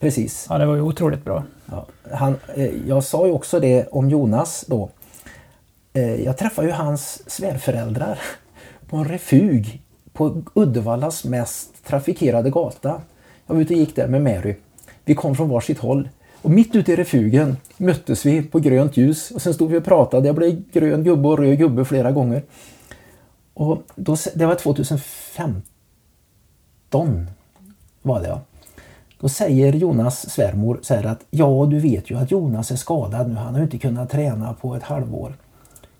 Precis. Ja, det var ju otroligt bra. Ja, jag sa ju också det om Jonas då. Jag träffade ju hans svärföräldrar på en refug på Uddevallas mest trafikerade gata. Jag var ute och gick där med Mary. Vi kom från varsitt håll. Och mitt ute i refugen möttes vi på grönt ljus. Och sen stod vi och pratade. Jag blev grön gubbe och röd gubbe flera gånger. Och då, det var 2015 var det, ja. Då säger Jonas svärmor så här att du vet ju att Jonas är skadad nu. Han har inte kunnat träna på ett halvår.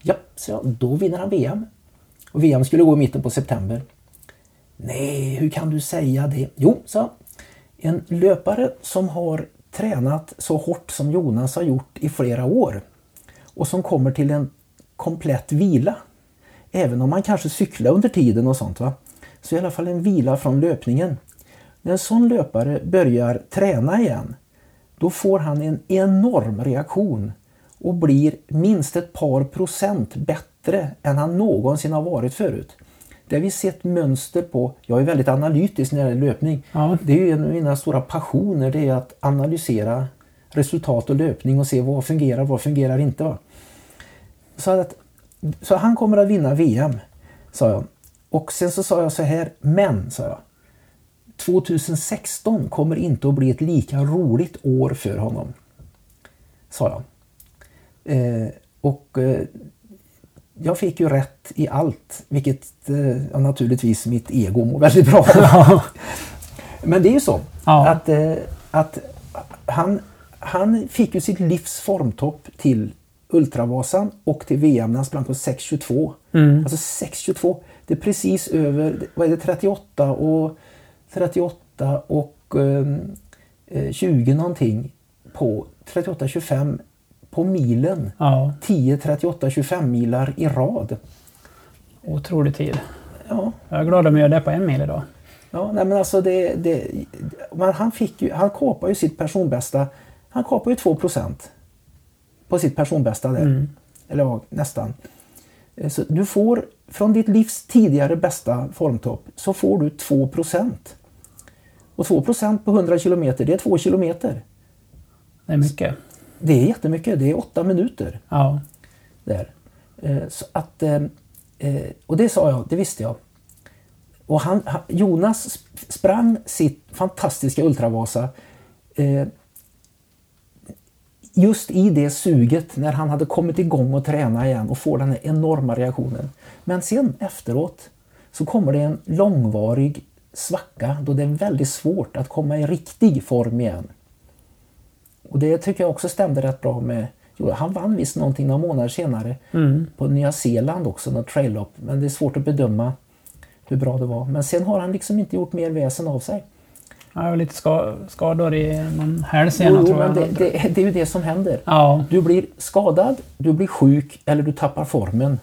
Ja, så då vinner han VM. Och VM skulle gå i mitten på september. Nej, hur kan du säga det? Jo, så en löpare som har tränat så hårt som Jonas har gjort i flera år och som kommer till en komplett vila. Även om man kanske cyklar under tiden och sånt, va? Så i alla fall en vila från löpningen. När en sån löpare börjar träna igen, då får han en enorm reaktion. och blir minst ett par procent bättre än han någonsin har varit förut. Det har vi sett mönster på. Jag är väldigt analytisk när det är löpning. Ja. Det är ju en av mina stora passioner, det är att analysera resultat och löpning och se vad fungerar inte. Va? Så han kommer att vinna VM, sa jag. Och sen så sa jag så här, men, sa jag, 2016 kommer inte att bli ett lika roligt år för honom, sa jag. Jag fick ju rätt i allt, vilket naturligtvis mitt ego mår väldigt bra. Men det är ju så, ja, att han fick ju sitt livs formtopp till Ultravasan och till VM när han sprang på 6,22. Mm. Alltså 6,22, det är precis över, vad är det, 38 och 20 någonting på 38,25 på milen. Ja. 10 38,25 milar i rad. Otrolig tid. Ja. Jag är glad om jag gör det på en mil idag. Ja, nej men alltså han kapar ju sitt personbästa. Han kapar ju 2% på sitt personbästa där. Mm. Eller ja, nästan. Så du får från ditt livs tidigare bästa formtopp så får du 2%. Och 2% på 100 kilometer, det är 2 kilometer. Det är mycket. Det är jättemycket, det är 8 minuter. Ja. Där. Så att, och det sa jag, det visste jag. Och Jonas sprang sitt fantastiska Ultravasa just i det suget när han hade kommit igång och träna igen och får den här enorma reaktionen. Men sen efteråt så kommer det en långvarig svacka då det är väldigt svårt att komma i riktig form igen. Och det tycker jag också stämde rätt bra med. Jo, han vann visst någonting några månader senare på Nya Zeeland också, något trail-up. Men det är svårt att bedöma hur bra det var. Men sen har han liksom inte gjort mer väsen av sig. Han har lite skador i någon häls senare, tror jag. Det är ju det som händer. Ja. Du blir skadad, du blir sjuk eller du tappar formen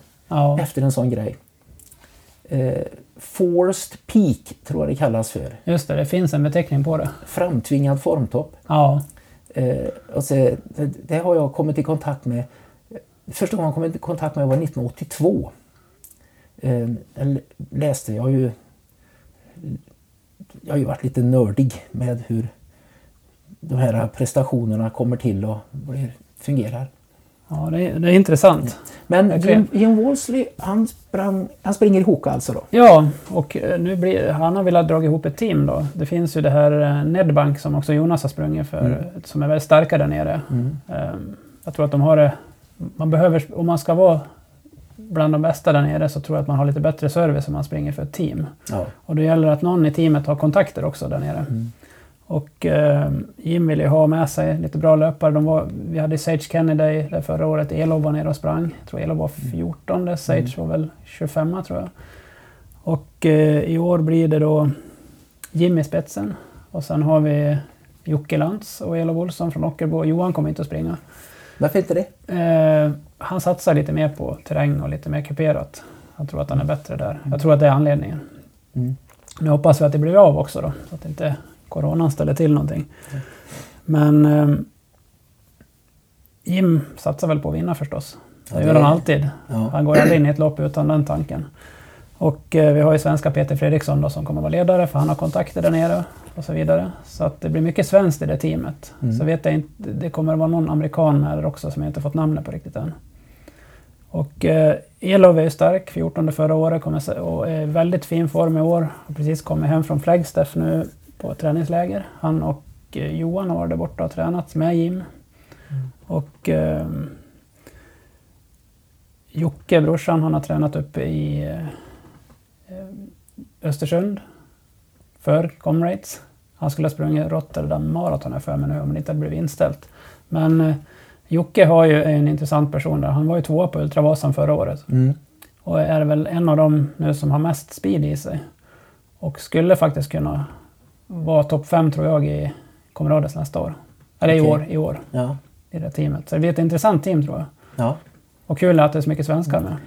efter en sån grej. Forced peak tror jag det kallas för. Just det, det finns en beteckning på det. Framtvingad formtopp. Ja. Alltså, det har jag kommit i kontakt med. Första gången jag kom i kontakt med var 1982. Jag har ju varit lite nördig med hur de här prestationerna kommer till och hur det fungerar. Ja, det är intressant. Men Jim Wolseley, han springer i Hoka alltså då? Ja, och nu han har velat dra ihop ett team då. Det finns ju det här Nedbank som också Jonas har sprungit för, som är väldigt starka där nere. Mm. Jag tror att de har det, man behöver, om man ska vara bland de bästa där nere så tror jag att man har lite bättre service om man springer för ett team. Ja. Och det gäller att någon i teamet har kontakter också där nere. Mm. Och Jim ville ha med sig lite bra löpare. Vi hade Sage Kennedy där förra året. Elo var nere och sprang. Jag tror Elo var 14. Sage var väl 25, tror jag. Och i år blir det då Jimmy spetsen. Och sen har vi Jocke Lantz och Elo Olsson från Ockerbo. Johan kommer inte att springa. Varför inte det? Han satsar lite mer på terräng och lite mer kuperat. Jag tror att han är bättre där. Jag tror att det är anledningen. Mm. Nu hoppas vi att det blir av också då. Så att det inte coronan ställer till någonting. Men Jim satsar väl på att vinna förstås. Det gör han alltid. Ja. Han går aldrig in i ett lopp utan den tanken. Och vi har ju svenska Peter Fredriksson då, som kommer vara ledare för han har kontakter där nere och så vidare. Så att det blir mycket svenskt i det teamet. Mm. Så vet jag inte, det kommer att vara någon amerikan här också som jag inte fått namnet på riktigt än. Och Elov är ju stark, 14 förra året och är väldigt fin form i år. Och precis kommer hem från Flagstaff nu på träningsläger. Han och Johan har varit borta och tränat med Jim. Och Jocke, brorsan, han har tränat uppe i Östersund för Comrades. Han skulle ha sprungit Rotterdam Marathon här för mig nu om det inte hade blivit inställt. Men Jocke har ju en intressant person där. Han var ju 2 på Ultravasan förra året. Och är väl en av dem nu som har mest speed i sig. Och skulle faktiskt kunna var topp 5 tror jag i Comrades nästa år. Eller i år. Ja. I det teamet. Så det blir ett intressant team tror jag. Ja. Och kul att det är så mycket svenskar med.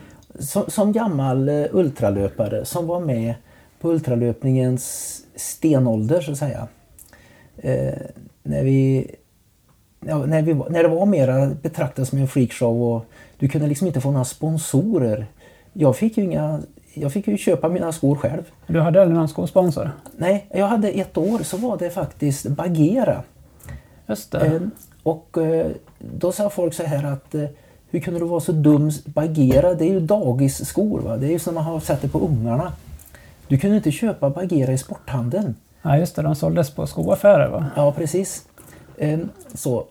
Som gammal ultralöpare som var med på ultralöpningens stenålder så att säga. När vi ja, när det var mer betraktat som en freakshow och du kunde liksom inte få några sponsorer. Jag fick ju köpa mina skor själv. Du hade aldrig någon skosponsor? Nej, jag hade ett år så var det faktiskt Bagheera. Just det. Och då sa folk så här att hur kunde du vara så dum? Bagheera, det är ju dagisskor, va? Det är ju som man har sett det på ungarna. Du kunde inte köpa Bagheera i sporthandeln. Ja just det, de såldes på skoaffärer, va? Ja precis. Så,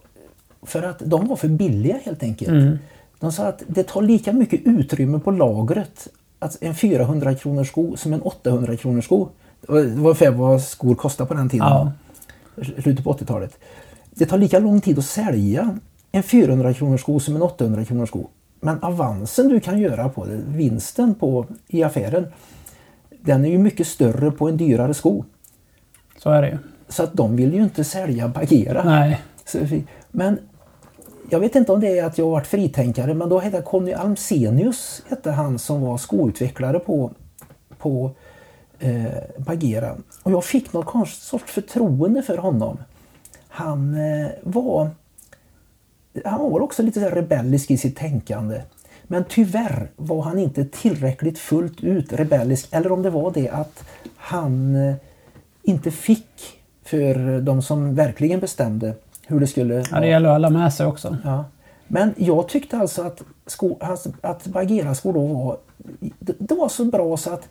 för att de var för billiga helt enkelt. Mm. De sa att det tar lika mycket utrymme på lagret att en 400 kronors sko som en 800 kronors sko. Det var ungefär vad skor kostade på den tiden. Ja. Slutet på 80-talet. Det tar lika lång tid att sälja en 400 kronors sko som en 800 kronors sko. Men avansen du kan göra på det, vinsten på i affären, den är ju mycket större på en dyrare sko. Så är det ju. Så att de vill ju inte sälja Bagheera. Nej. Men jag vet inte om det är att jag har varit fritänkare, men då hette Conny Almsenius, hette han som var skoutvecklare på Bagheera. Och jag fick något sorts förtroende för honom. Han var också lite så här rebellisk i sitt tänkande. Men tyvärr var han inte tillräckligt fullt ut rebellisk. Eller om det var det att han inte fick för de som verkligen bestämde hur det skulle vara. Ja, det gäller alla med sig också. Ja. Men jag tyckte alltså att Bagheera-skor då var... Det var så bra så att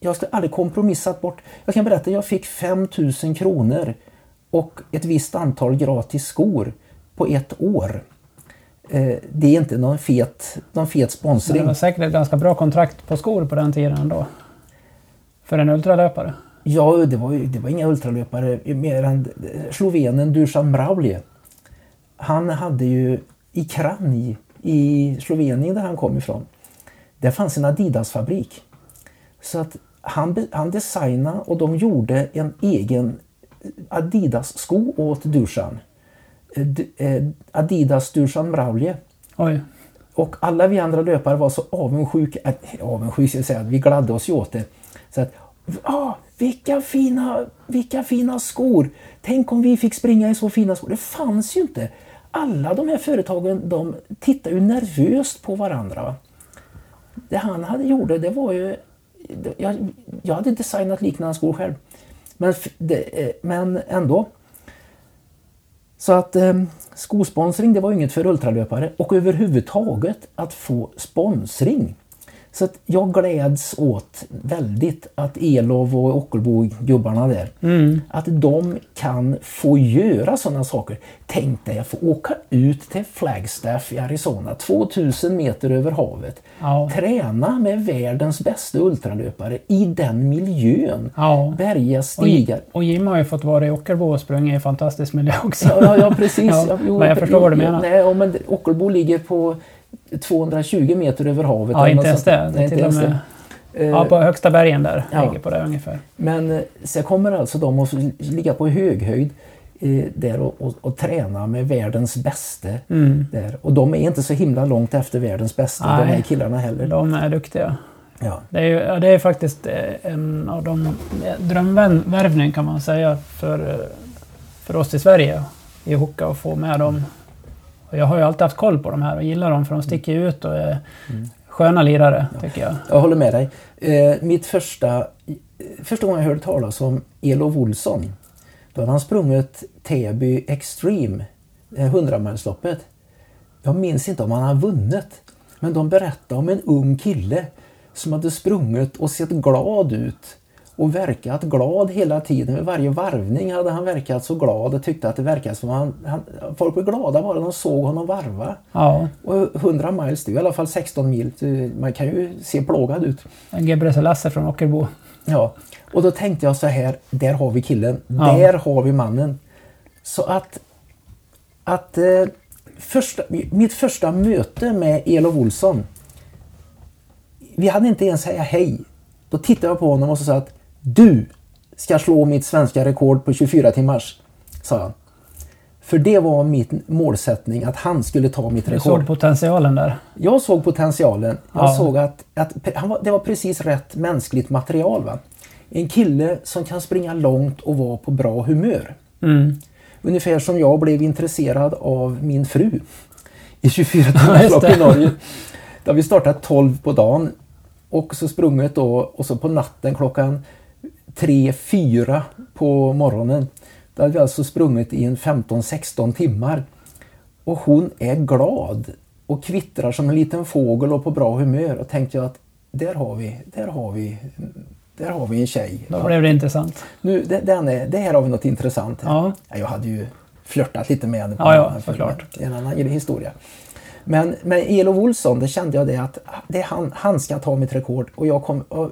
jag skulle aldrig kompromissat bort... Jag kan berätta, jag fick 5000 kronor och ett visst antal gratis skor på ett år. Det är inte någon fet sponsring. Men det var säkert ett ganska bra kontrakt på skor på den tiden då. För en ultralöpare. Ja, det var inga ultralöpare mer än slovenen Dušan Mravlje. Han hade ju i Kranj i Slovenien där han kom ifrån. Där fanns en Adidas-fabrik. Så att han designade och de gjorde en egen Adidas-sko åt Dušan. Adidas Dušan Mravlje. Oj. Och alla vi andra löpare var så avundsjuka ska jag säga, vi gladde oss ju åt det. Så att vilka fina skor. Tänk om vi fick springa i så fina skor. Det fanns ju inte. Alla de här företagen, de tittade ju nervöst på varandra. Det han hade gjort, det var ju jag hade designat liknande skor själv. Men ändå. Så att skosponsring, det var inget för ultralöpare och överhuvudtaget att få sponsring. Så att jag gläds åt väldigt att Elov och Ockelbo-gubbarna där, att de kan få göra sådana saker. Tänk dig, jag får åka ut till Flagstaff i Arizona, 2000 meter över havet. Ja. Träna med världens bästa ultralöpare i den miljön. Ja. Berga, stigar. Och Jim har ju fått vara i Ockelbo och sprunga i en fantastisk miljö också. Ja precis. Ja. Men jag förstår vad du menar. Nej, men Ockelbo ligger på 220 meter över havet. Ja, inte ens det. Nej, till och med, ja, på högsta bergen där. Ja. Ligger på det ungefär. Men så kommer alltså de att ligga på hög höjd där och träna med världens bästa. Mm. Där. Och de är inte så himla långt efter världens bästa. Nej, de här killarna heller. De är duktiga. Ja. Det är faktiskt en av de drömvärvning kan man säga för oss i Sverige. I Hoka och få med dem. Och jag har ju alltid haft koll på de här och gillar dem för de sticker ut och är sköna lirare, tycker jag. Jag håller med dig. Mitt första gång jag hörde talas om Elof Olsson, då hade han sprungit Täby Extreme, 100-mälsloppet. Jag minns inte om han har vunnit, men de berättade om en ung kille som hade sprungit och sett glad ut. Och verkat glad hela tiden. Med varje varvning hade han verkat så glad och tyckte att det verkade som folk blev glada bara de såg honom varva. Ja. Och 100 miles, det är i alla fall 16 mil. Man kan ju se plågad ut. En Gebrese Lasse från Ockelbo. Ja, och då tänkte jag så här, där har vi killen. Ja. Där har vi mannen. Så att mitt första möte med Elof Olsson, vi hade inte ens säga hej. Då tittade jag på honom och så sa att du ska slå mitt svenska rekord på 24 timmars, sa han. För det var min målsättning, att han skulle ta mitt rekord. Du såg potentialen där. Jag såg potentialen. Ja. Jag såg att det var precis rätt mänskligt material. Va? En kille som kan springa långt och vara på bra humör. Mm. Ungefär som jag blev intresserad av min fru i 24-timmarslopp i Norge. Där vi startade 12 på dagen och så sprungit då och så på natten klockan 3-4 på morgonen. Då hade vi alltså sprungit i en 15-16 timmar. Och hon är glad och kvittrar som en liten fågel och på bra humör. Och tänkte jag att där har vi en tjej. Då blev det intressant. Nu, det här har vi något intressant. Ja. Jag hade ju flörtat lite med henne på en annan historia. Men Elof Olsson, det kände jag det att det han ska ta mitt rekord. Och jag kom, och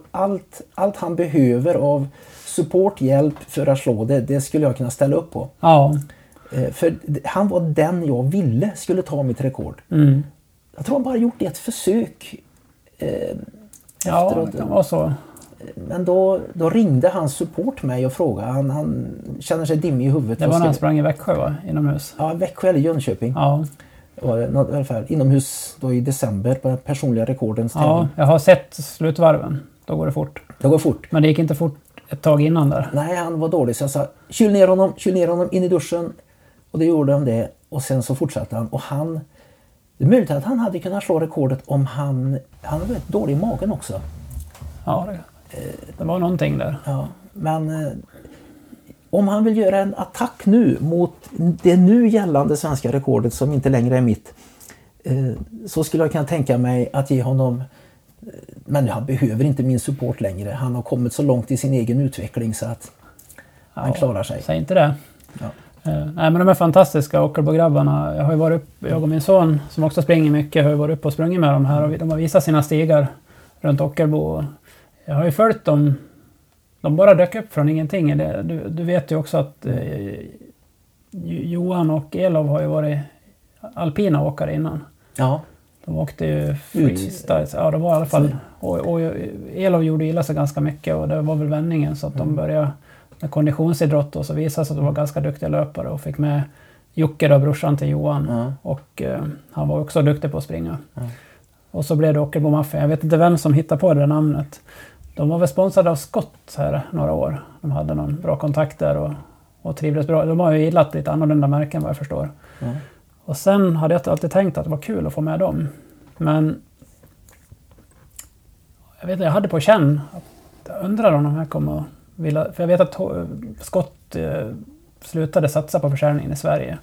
allt han behöver av support, hjälp för att slå det skulle jag kunna ställa upp på. Ja. För han var den jag ville skulle ta mitt rekord. Mm. Jag tror han bara gjort ett försök. Efteråt. Det kan vara så. Men då ringde hans support mig och frågade. Han känner sig dimmig i huvudet. Det var när han sprang i Växjö, va? Inomhus. Ja, Växjö eller Jönköping. Ja. I alla fall inomhus då i december på personliga rekordens tävling. Ja, jag har sett slutvarven. Då går det fort. Men det gick inte fort ett tag innan där. Nej, han var dålig så jag sa kyl ner honom in i duschen. Och det gjorde han det. Och sen så fortsatte han. Och han, det är möjligt att han hade kunnat slå rekordet om han var väldigt dålig i magen också. Ja, det var någonting där. Ja, men om han vill göra en attack nu mot det nu gällande svenska rekordet som inte längre är mitt, så skulle jag kunna tänka mig att ge honom, men han behöver inte min support längre. Han har kommit så långt i sin egen utveckling så att han klarar sig. Säg inte det. Ja. Nej, men de är fantastiska Ockelbo-grabbarna. Jag har ju varit upp, jag och min son som också springer mycket har ju varit upp och sprungit med dem här och de har visat sina stigar runt Ockelbo. Jag har ju följt dem. De bara dök upp från ingenting. Du vet ju också att Johan och Elof har ju varit alpina åkare innan. Ja. De åkte ju freestyle. Ja, det var i alla fall. Och Elof gjorde illa sig ganska mycket och det var väl vändningen så att de började med konditionsidrott och så visade sig att de var ganska duktiga löpare och fick med Jocke då, brorsan till Johan. Ja. Och han var också duktig på att springa. Ja. Och så blev det Ockelbo Mafia. Jag vet inte vem som hittade på det namnet. De var väl sponsrade av Skott här några år. De hade någon bra kontakter och trivdes bra. De har ju gillat lite annorlunda märken vad jag förstår. Mm. Och sen hade jag alltid tänkt att det var kul att få med dem. Men jag vet inte, jag hade på känn. Jag undrar om de här kommer att vilja. För jag vet att Skott slutade satsa på försäljningen i Sverige.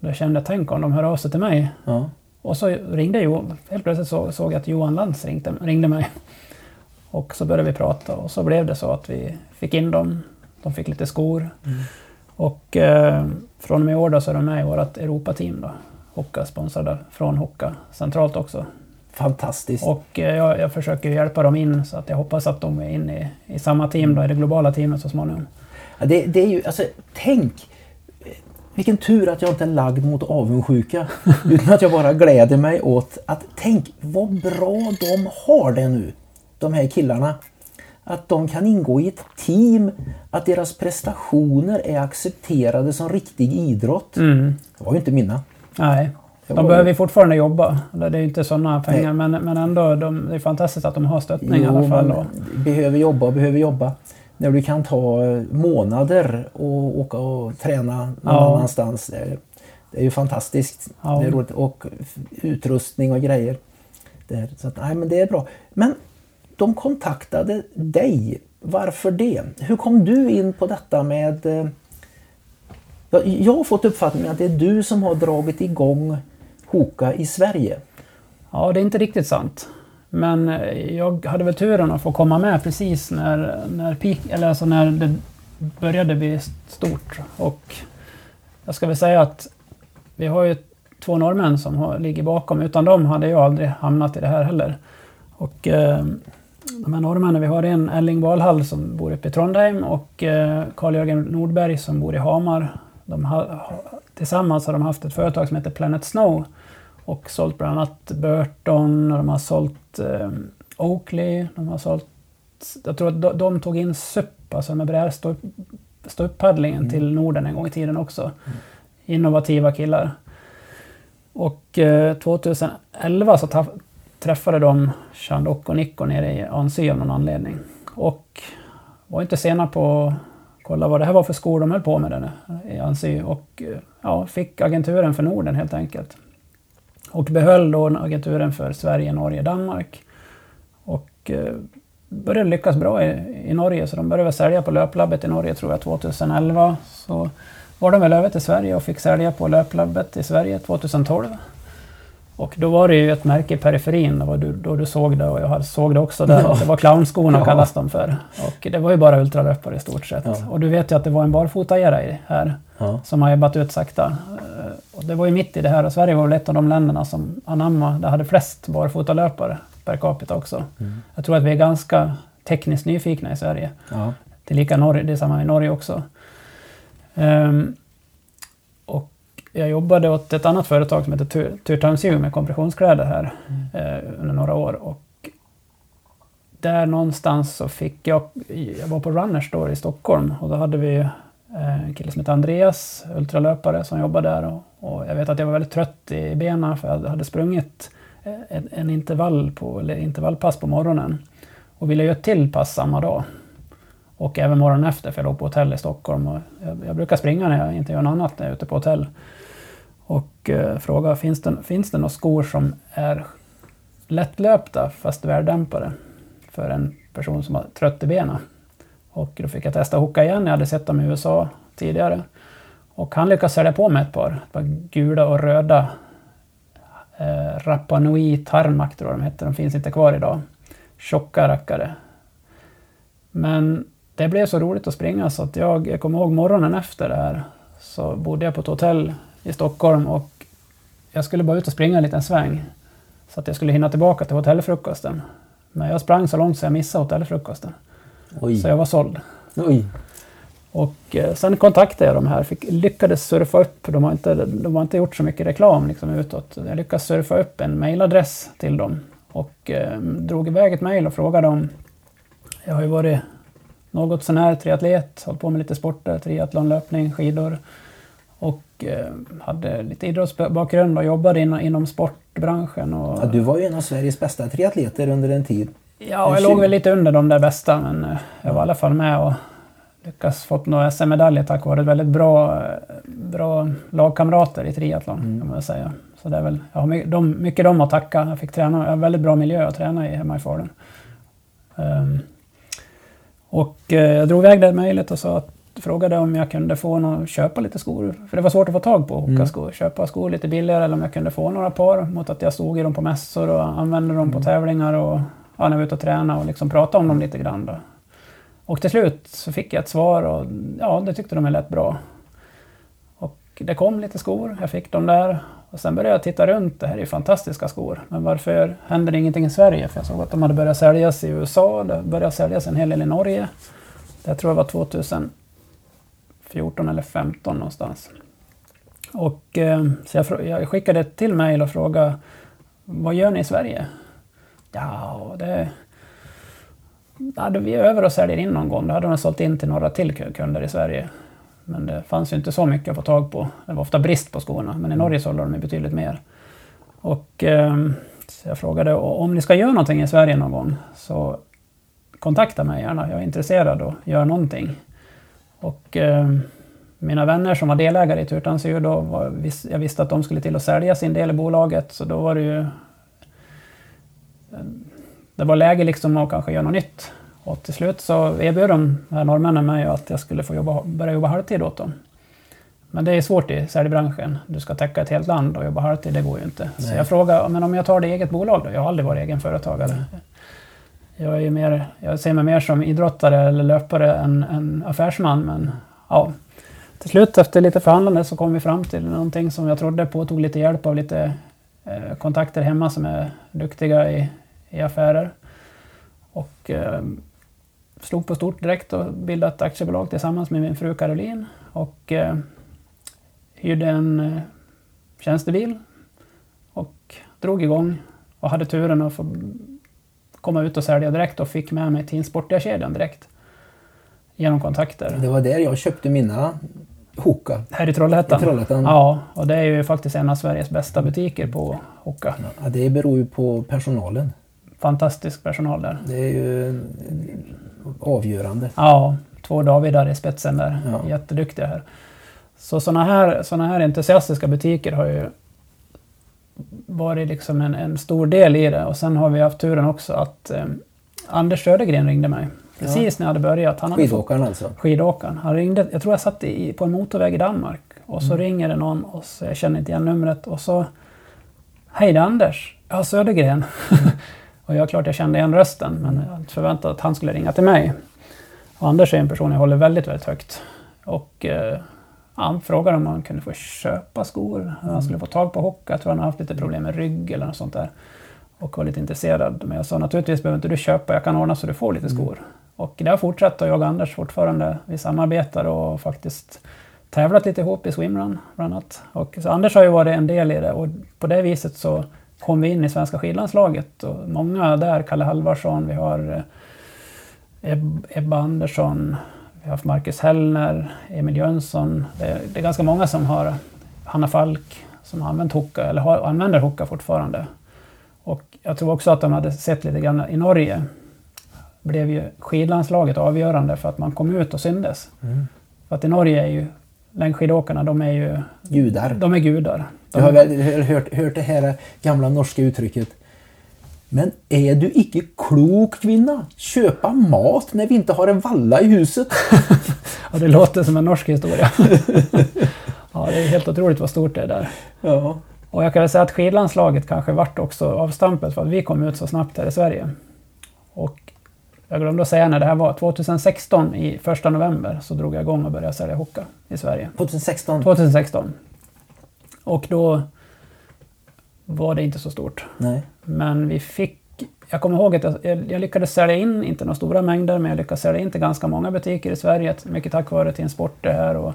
Då kände jag, tänk om de hör av sig till mig. Mm. Och så ringde Johan. Helt plötsligt såg jag att Johan Lantz ringde mig. Och så började vi prata och så blev det så att vi fick in dem. De fick lite skor. Mm. Och från och med i år då så är de med i vårt Europa-team då. Hoka sponsrade från Hoka centralt också. Fantastiskt. Och jag försöker hjälpa dem in så att jag hoppas att de är in i samma team då, i det globala teamet så småningom. Ja, det är ju, alltså tänk, vilken tur att jag inte är lagd mot avundsjuka utan att jag bara gläder mig åt att tänk vad bra de har det nu. De här killarna, att de kan ingå i ett team, att deras prestationer är accepterade som riktig idrott. Mm. Det var ju inte mina. Nej, de behöver ju fortfarande jobba. Det är ju inte sådana pengar, men ändå det är fantastiskt att de har stöttning i alla fall. Behöver jobba. När du kan ta månader och åka och träna någon annanstans. Det är ju fantastiskt. Ja. Det är roligt. Och utrustning och grejer. Så att, nej, men det är bra. Men de kontaktade dig. Varför det? Hur kom du in på detta med... Jag har fått uppfattningen att det är du som har dragit igång Hoka i Sverige. Ja, det är inte riktigt sant. Men jag hade väl turen att få komma med precis när det började bli stort. Och jag ska väl säga att vi har ju två norrmän som ligger bakom. Utan dem hade jag aldrig hamnat i det här heller. Och de här norrmännen, vi har en Elling Valhall som bor uppe i Trondheim och Karl-Jörgen Nordberg som bor i Hamar. Tillsammans har de haft ett företag som heter Planet Snow och sålt bland annat Burton och de har sålt Oakley. De har sålt, jag tror att de tog in SUP, alltså med brädståupppaddlingen till Norden en gång i tiden också. Mm. Innovativa killar. Och 2011 så träffade de Chandok och Nico nere i Annecy av någon anledning. Och var inte sena på att kolla vad det här var för skor de höll på med den i Annecy. Och ja, fick agenturen för Norden helt enkelt. Och behöll då agenturen för Sverige, Norge, Danmark. Och började lyckas bra i Norge, så de började sälja på löplabbet i Norge tror jag 2011. Så var de väl över till Sverige och fick sälja på löplabbet i Sverige 2012. Och då var det ju ett märke i periferin då du såg det, och jag såg det också där. Ja. Det var clownskorna kallas de för. Och det var ju bara ultralöpare i stort sett. Ja. Och du vet ju att det var en barfotagera här som har jobbat ut sakta. Och det var ju mitt i det här, och Sverige var väl ett av de länderna som anamma, där hade flest barfotalöpare per capita också. Mm. Jag tror att vi är ganska tekniskt nyfikna i Sverige. Ja. Tillika Norge, det är samma i Norge också. Och jag jobbade åt ett annat företag som heter Turtime med kompressionskläder här under några år, och där någonstans så fick jag var på Runners då i Stockholm, och då hade vi en kille som heter Andreas, ultralöpare, som jobbade där, och jag vet att jag var väldigt trött i benen, för jag hade sprungit en intervallpass på morgonen och ville göra ett till pass samma dag. Och även morgonen efter, för jag låg på hotell i Stockholm. Och jag brukar springa när jag inte gör något annat, när jag är ute på hotell. Och fråga, finns det några skor som är lättlöpta fast värdämpade för en person som har trött i benen? Och då fick jag testa Hoka igen. Jag hade sett dem i USA tidigare. Och han lyckades sälja på mig ett par gula och röda Rapa Nui Tarmac tror jag de hette. De finns inte kvar idag. Tjocka rackare. Men det blev så roligt att springa så att jag kommer ihåg morgonen efter det här så bodde jag på ett hotell i Stockholm, och jag skulle bara ut och springa en liten sväng så att jag skulle hinna tillbaka till hotellfrukosten. Men jag sprang så långt så jag missade hotellfrukosten. Oj. Så jag var såld. Oj. Och sen kontaktade jag de här, lyckades surfa upp, de har inte gjort så mycket reklam liksom utåt. Jag lyckades surfa upp en mailadress till dem och drog iväg ett mail och frågade dem. Jag har ju varit något sån här triatlet, hållit på med lite sporter, triathlonlöpning, skidor, och hade lite idrottsbakgrund och jobbade inom sportbranschen. Och, ja, du var ju en av Sveriges bästa triatleter under en tid. Ja, jag låg väl lite under de där bästa, men jag var i alla fall med och lyckats fått några SM-medaljer tack vare väldigt bra lagkamrater i triathlon kan man säga. Så det är väl, jag har mycket dem att tacka. Jag fick träna, jag har väldigt bra miljö att träna i hemma i Falun. Och jag drog iväg det mejlet och frågade om jag kunde få köpa lite skor. För det var svårt att få tag på Hoka-skor. Köpa skor lite billigare, eller om jag kunde få några par mot att jag såg i dem på mässor och använde dem på tävlingar och när jag var ute och tränade och liksom pratade om dem lite grann. Då. Och till slut så fick jag ett svar och ja, det tyckte de lät bra. Och det kom lite skor, jag fick dem där. Och sen började jag titta runt, det här är ju fantastiska skor. Men varför händer det ingenting i Sverige? För jag såg att de hade börjat säljas i USA, det började säljas en hel del i Norge. Det tror jag var 2014 eller 15 någonstans. Och så jag skickade ett till mejl och frågade, vad gör ni i Sverige? Vi är över och säljer in någon gång. Då hade de sålt in till några till kunder i Sverige. Men det fanns ju inte så mycket att få tag på. Det var ofta brist på skorna. Men i Norge sålde de betydligt mer. Och så jag frågade, om ni ska göra någonting i Sverige någon gång så kontakta mig gärna. Jag är intresserad och gör någonting. Och mina vänner som var delägare i Turtansjö då, jag visste att de skulle till att sälja sin del i bolaget. Så då var det ju... Det var läge liksom att kanske göra något nytt. Och till slut så erbjöd de här norrmännen mig att jag skulle få börja jobba halvtid åt dem. Men det är svårt i säljbranschen. Du ska täcka ett helt land och jobba halvtid, det går ju inte. Nej. Så jag frågade, men om jag tar det eget bolag då? Jag har aldrig varit egen företagare. Jag ser mig mer som idrottare eller löpare än en affärsman. Men ja, till slut efter lite förhandlande så kom vi fram till någonting som jag trodde på. Tog lite hjälp av lite kontakter hemma som är duktiga i affärer. Och... slog på stort direkt och bildade ett aktiebolag tillsammans med min fru Caroline och hyrde en tjänstebil och drog igång och hade turen att få komma ut och sälja direkt och fick med mig till sportiga kedjan direkt genom kontakter. Det var där jag köpte mina Hoka. Här i Trollhättan. Ja, och det är ju faktiskt en av Sveriges bästa butiker på Hoka. Ja, det beror ju på personalen. Fantastisk personal där. Det är ju avgörande. Ja, två Davidar i spetsen där. Ja. Jätteduktiga här. Så såna här entusiastiska butiker har ju varit liksom en stor del i det. Och sen har vi haft turen också att Anders Södergren ringde mig. Precis när jag hade börjat. Skidåkaren alltså? Skidåkaren. Han ringde, jag tror jag satt på en motorväg i Danmark. Och så ringer det någon och så, jag känner inte igen numret. Och så, hej det är Anders. Ja, Södergren. Och jag klart jag kände igen rösten. Men jag hade inte förväntat att han skulle ringa till mig. Och Anders är en person jag håller väldigt, väldigt högt. Och han frågade om han kunde få köpa skor. Han skulle få tag på Hoka. Jag tror han har haft lite problem med rygg eller något sånt där. Och var lite intresserad. Men jag sa naturligtvis behöver inte du köpa. Jag kan ordna så du får lite skor. Och där fortsätter jag och Anders fortfarande. Vi samarbetar och faktiskt tävlat lite ihop i swimrun bland annat. Och så Anders har ju varit en del i det. Och på det viset så kom vi in i svenska skidlandslaget. Och många där, Kalle Halvarsson, vi har Ebba Andersson, vi har haft Marcus Hellner, Emil Jönsson. Det är ganska många som har, Hanna Falk, som har använt Hoka, eller använder Hoka fortfarande. Och jag tror också att de hade sett lite grann i Norge. Blev ju skidlandslaget avgörande för att man kom ut och syndes. Mm. För att i Norge är ju längdskidåkarna, de är ju gudar. De är gudar. Jag har väl hört det här gamla norska uttrycket. Men är du icke klok kvinna? Köpa mat när vi inte har en valla i huset. Ja, det låter som en norsk historia. Ja, det är helt otroligt vad stort det är där. Ja. Och jag kan väl säga att skidlandslaget kanske vart också avstampet för att vi kom ut så snabbt här i Sverige. Och jag glömde att säga när det här var. 2016 i 1 november så drog jag igång och började sälja Hoka i Sverige. 2016? 2016. Och då var det inte så stort. Nej. Men vi fick, jag kommer ihåg att jag lyckades sälja in, inte några stora mängder, men jag lyckades sälja in till ganska många butiker i Sverige. Mycket tack vare Team Sport det här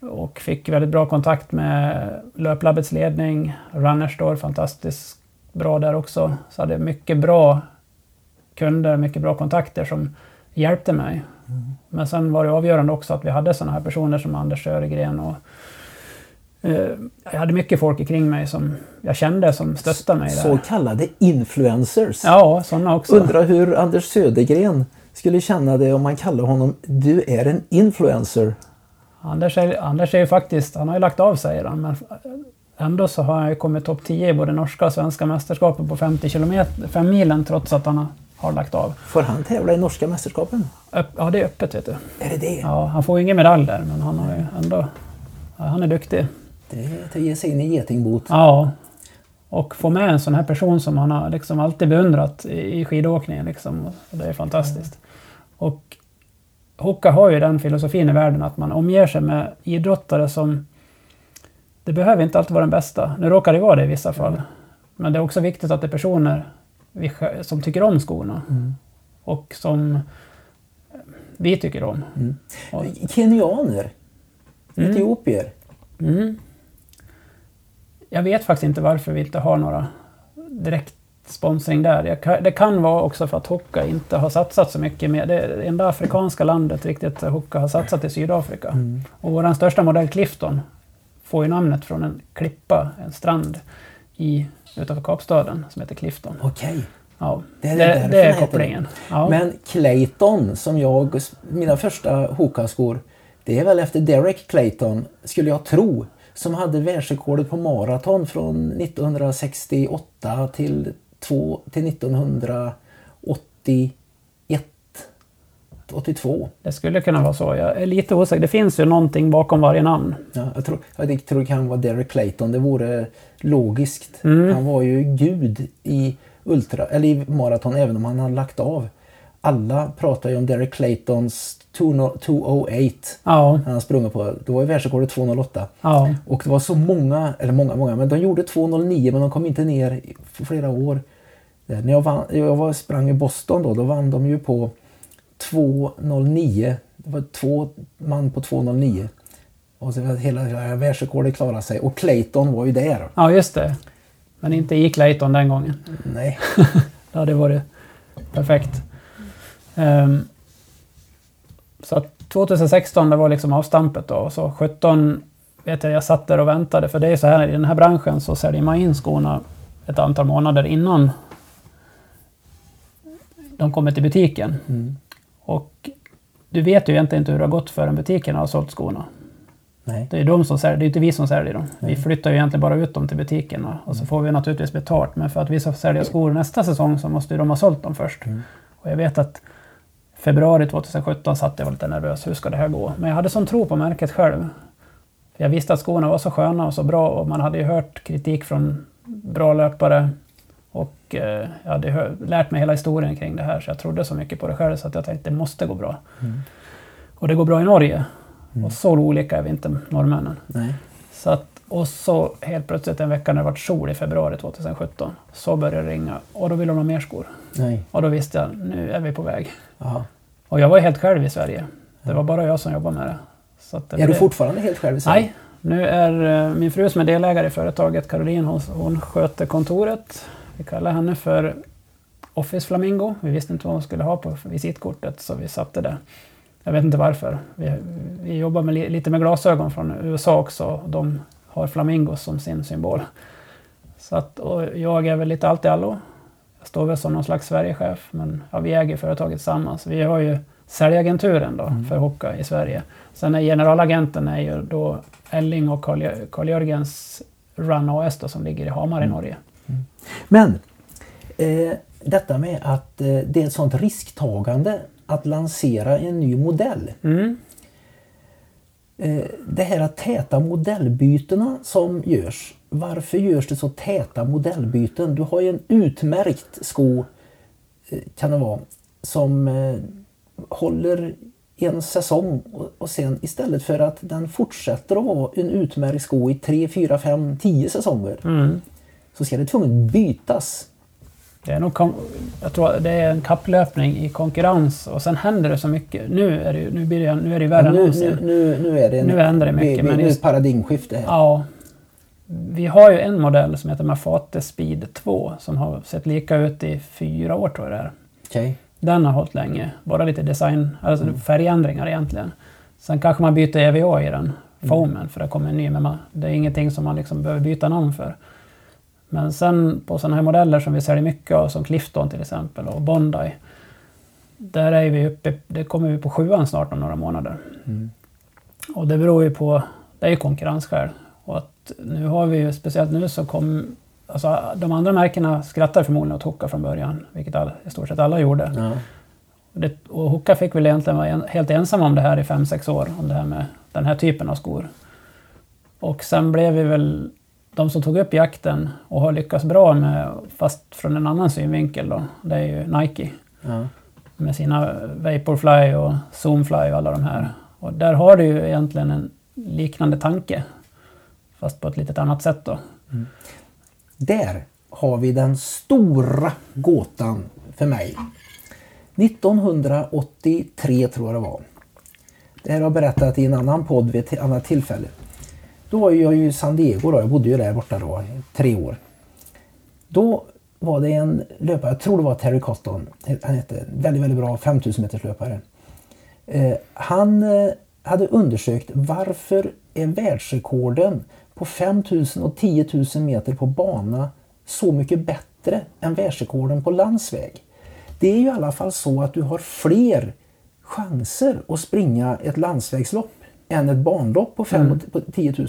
och fick väldigt bra kontakt med Löplabbets ledning. Runnerstore, fantastiskt bra där också. Så hade mycket bra kunder, mycket bra kontakter som hjälpte mig. Mm. Men sen var det avgörande också att vi hade sådana här personer som Anders Södergren och jag hade mycket folk kring mig som jag kände som stöttade mig där. Så kallade influencers. Ja, sådana också. Undrar hur Anders Södergren skulle känna det om man kallar honom du är en influencer. Anders är ju faktiskt, han har ju lagt av sig redan, men ändå så har han ju kommit topp 10 i både norska och svenska mästerskapen på 5 milen trots att han har lagt av. Får han tävla i norska mästerskapen? Ja, det är öppet vet du. Är det det? Ja, han får ju ingen medalj där, men han har ju ändå, ja, han är duktig. Det är att ge sig in i getingbot. Ja, och få med en sån här person som han har liksom alltid beundrat i skidåkningen liksom. Och det är fantastiskt. Och Hoka har ju den filosofin i världen att man omger sig med idrottare som, det behöver inte alltid vara den bästa. Nu råkar det vara det i vissa fall. Men det är också viktigt att det är personer som tycker om skorna. Mm. Och som vi tycker om. Mm. Och kenianer. Etiopier. Mm. Jag vet faktiskt inte varför vi inte har några direkt sponsring där. Det kan vara också för att Hoka inte har satsat så mycket med. Det enda afrikanska landet riktigt Hoka har satsat i Sydafrika. Mm. Och vår största modell Clifton får ju namnet från en klippa, en strand utanför Kapstaden som heter Clifton. Okej. Ja, det är kopplingen. Ja. Men Clayton som mina första Hoka-skor, det är väl efter Derek Clayton, skulle jag tro, som hade världsrekordet på maraton från 1968 till 1981. 82. Det skulle kunna vara så. Jag är lite osäker. Det finns ju någonting bakom varje namn. Ja, jag tror det kan vara Derek Clayton. Det vore logiskt. Mm. Han var ju gud i maraton även om han hade lagt av. Alla pratar ju om Derek Claytons 208. Ja. Han sprungit på. Det var ju världsrekordet 208. Ja. Och det var så många, men de gjorde 209 men de kom inte ner för flera år. När jag sprang i Boston då vann de ju på 209. Det var 2 man på 209. Och så hela världsrekordet klarade sig. Och Clayton var ju där. Ja, just det. Men inte i Clayton den gången. Nej. Ja, det var det. Perfekt. Så att 2016, det var liksom avstampet då. Och så 17 vet jag satt där och väntade. För det är så här, i den här branschen så säljer man in skorna ett antal månader innan de kommer till butiken. Mm. Och du vet ju egentligen inte hur det har gått förrän butikerna har sålt skorna. Nej. Det är de som säljer, det är inte vi som säljer dem. Nej. Vi flyttar ju egentligen bara ut dem till butikerna och så får vi naturligtvis betalt. Men för att vi ska sälja skor nästa säsong så måste ju de ha sålt dem först. Mm. Och jag vet att februari 2017 satt jag lite nervös. Hur ska det här gå? Men jag hade sån tro på märket själv. Jag visste att skorna var så sköna och så bra och man hade ju hört kritik från bra löpare. Och jag hade lärt mig hela historien kring det här, så jag trodde så mycket på det själv så att jag tänkte det måste gå bra. Mm. Och det går bra i Norge. Mm. Och så olika är vi inte norrmännen. Nej. Så att, och så helt plötsligt en vecka när det var sol i februari 2017 så började det ringa och då ville de ha mer skor. Nej. Och då visste jag, nu är vi på väg. Aha. Och jag var helt själv i Sverige. Det var bara jag som jobbade med det. Så att det är blev... du fortfarande helt själv i Sverige? Nej, nu är min fru som är delägare i företaget, Caroline, hon sköter kontoret. Vi kallar henne för Office Flamingo. Vi visste inte vad hon skulle ha på visitkortet så vi satte det. Jag vet inte varför. Vi jobbar med lite med glasögon från USA också. De har flamingos som sin symbol. Så att, och jag är väl lite allt i allo. Jag står väl som någon slags Sverigechef. Men ja, vi äger företaget tillsammans. Vi har ju säljagenturen då, för Hoka i Sverige. Sen är generalagenten är ju då Elling och Karl-Jörgens Run AS då, som ligger i Hamar i Norge. Mm. Men detta med att det är ett sånt risktagande att lansera en ny modell. Mm. Det här att täta modellbytena som görs. Varför görs det så täta modellbyten? Du har ju en utmärkt sko, kan det vara, som håller en säsong och sen istället för att den fortsätter att vara en utmärkt sko i 3, 4, 5, 10 säsonger. Mm. Så ska det tvunget bytas. Det är nog jag tror det är en kapplöpning i konkurrens och sen händer det så mycket. Nu är det värre än någonsin. Nu händer det mycket. Men det är ett paradigmskifte här. Ja. Vi har ju en modell som heter Mafate Speed 2 som har sett lika ut i 4 år tror jag det är. Okay. Den har hållit länge. Bara lite design, alltså färgändringar egentligen. Sen kanske man byter EVA i den foamen för det kommer en ny. Men det är ingenting som man liksom behöver byta namn för. Men sen på sådana här modeller som vi säljer mycket av, som Clifton till exempel och Bondi, där är vi uppe, det kommer vi på 7:an snart om några månader. Mm. Och det beror ju på, det är ju konkurrensskäl. Och att nu har vi ju, speciellt nu så alltså de andra märkena skrattar förmodligen åt Hoka från början, vilket i stort sett alla gjorde. Mm. Och Hoka fick väl egentligen vara helt ensam om det här i 5-6 år, om det här med den här typen av skor. Och sen blev vi väl de som tog upp jakten och har lyckats bra med, fast från en annan synvinkel då, det är ju Nike. Ja. Med sina Vaporfly och Zoomfly och alla de här. Och där har du ju egentligen en liknande tanke, fast på ett lite annat sätt då. Mm. Där har vi den stora gåtan för mig. 1983 tror jag det var. Det här har jag berättat i en annan podd vid ett annat tillfälle. Då var jag ju i San Diego då, jag bodde ju där borta då, 3 år. Då var det en löpare, jag tror det var Terry Cotton, han hette, väldigt, väldigt bra 5000 meters löpare. Han hade undersökt varför är världsrekorden på 5000 och 10 000 meter på bana så mycket bättre än världsrekorden på landsväg. Det är ju i alla fall så att du har fler chanser att springa ett landsvägslopp än ett banlopp på 10 000.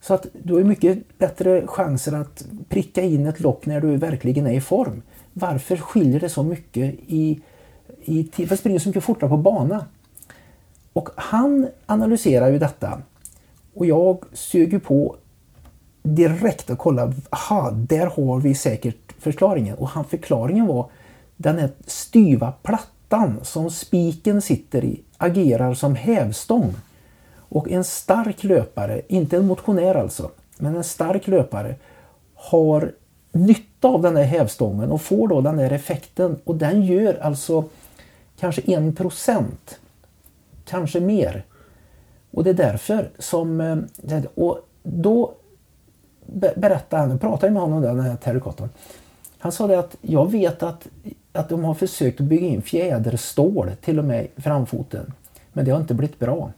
Så att du har mycket bättre chanser att pricka in ett lopp när du verkligen är i form. Varför skiljer det så mycket för att springa så mycket fortare på bana? Och han analyserar ju detta. Och jag sög på direkt och kollade, där har vi säkert förklaringen. Och förklaringen var den här styva plattan som spiken sitter i agerar som hävstång. Och en stark löpare, inte en motionär alltså, men en stark löpare har nytta av den här hävstången och får då den här effekten. Och den gör alltså kanske 1%, kanske mer. Och det är därför som... Och då berättade han, pratade med honom den här Terry Cotton. Han sa det att jag vet att de har försökt bygga in fjäderstål till och med framfoten. Men det har inte blivit bra.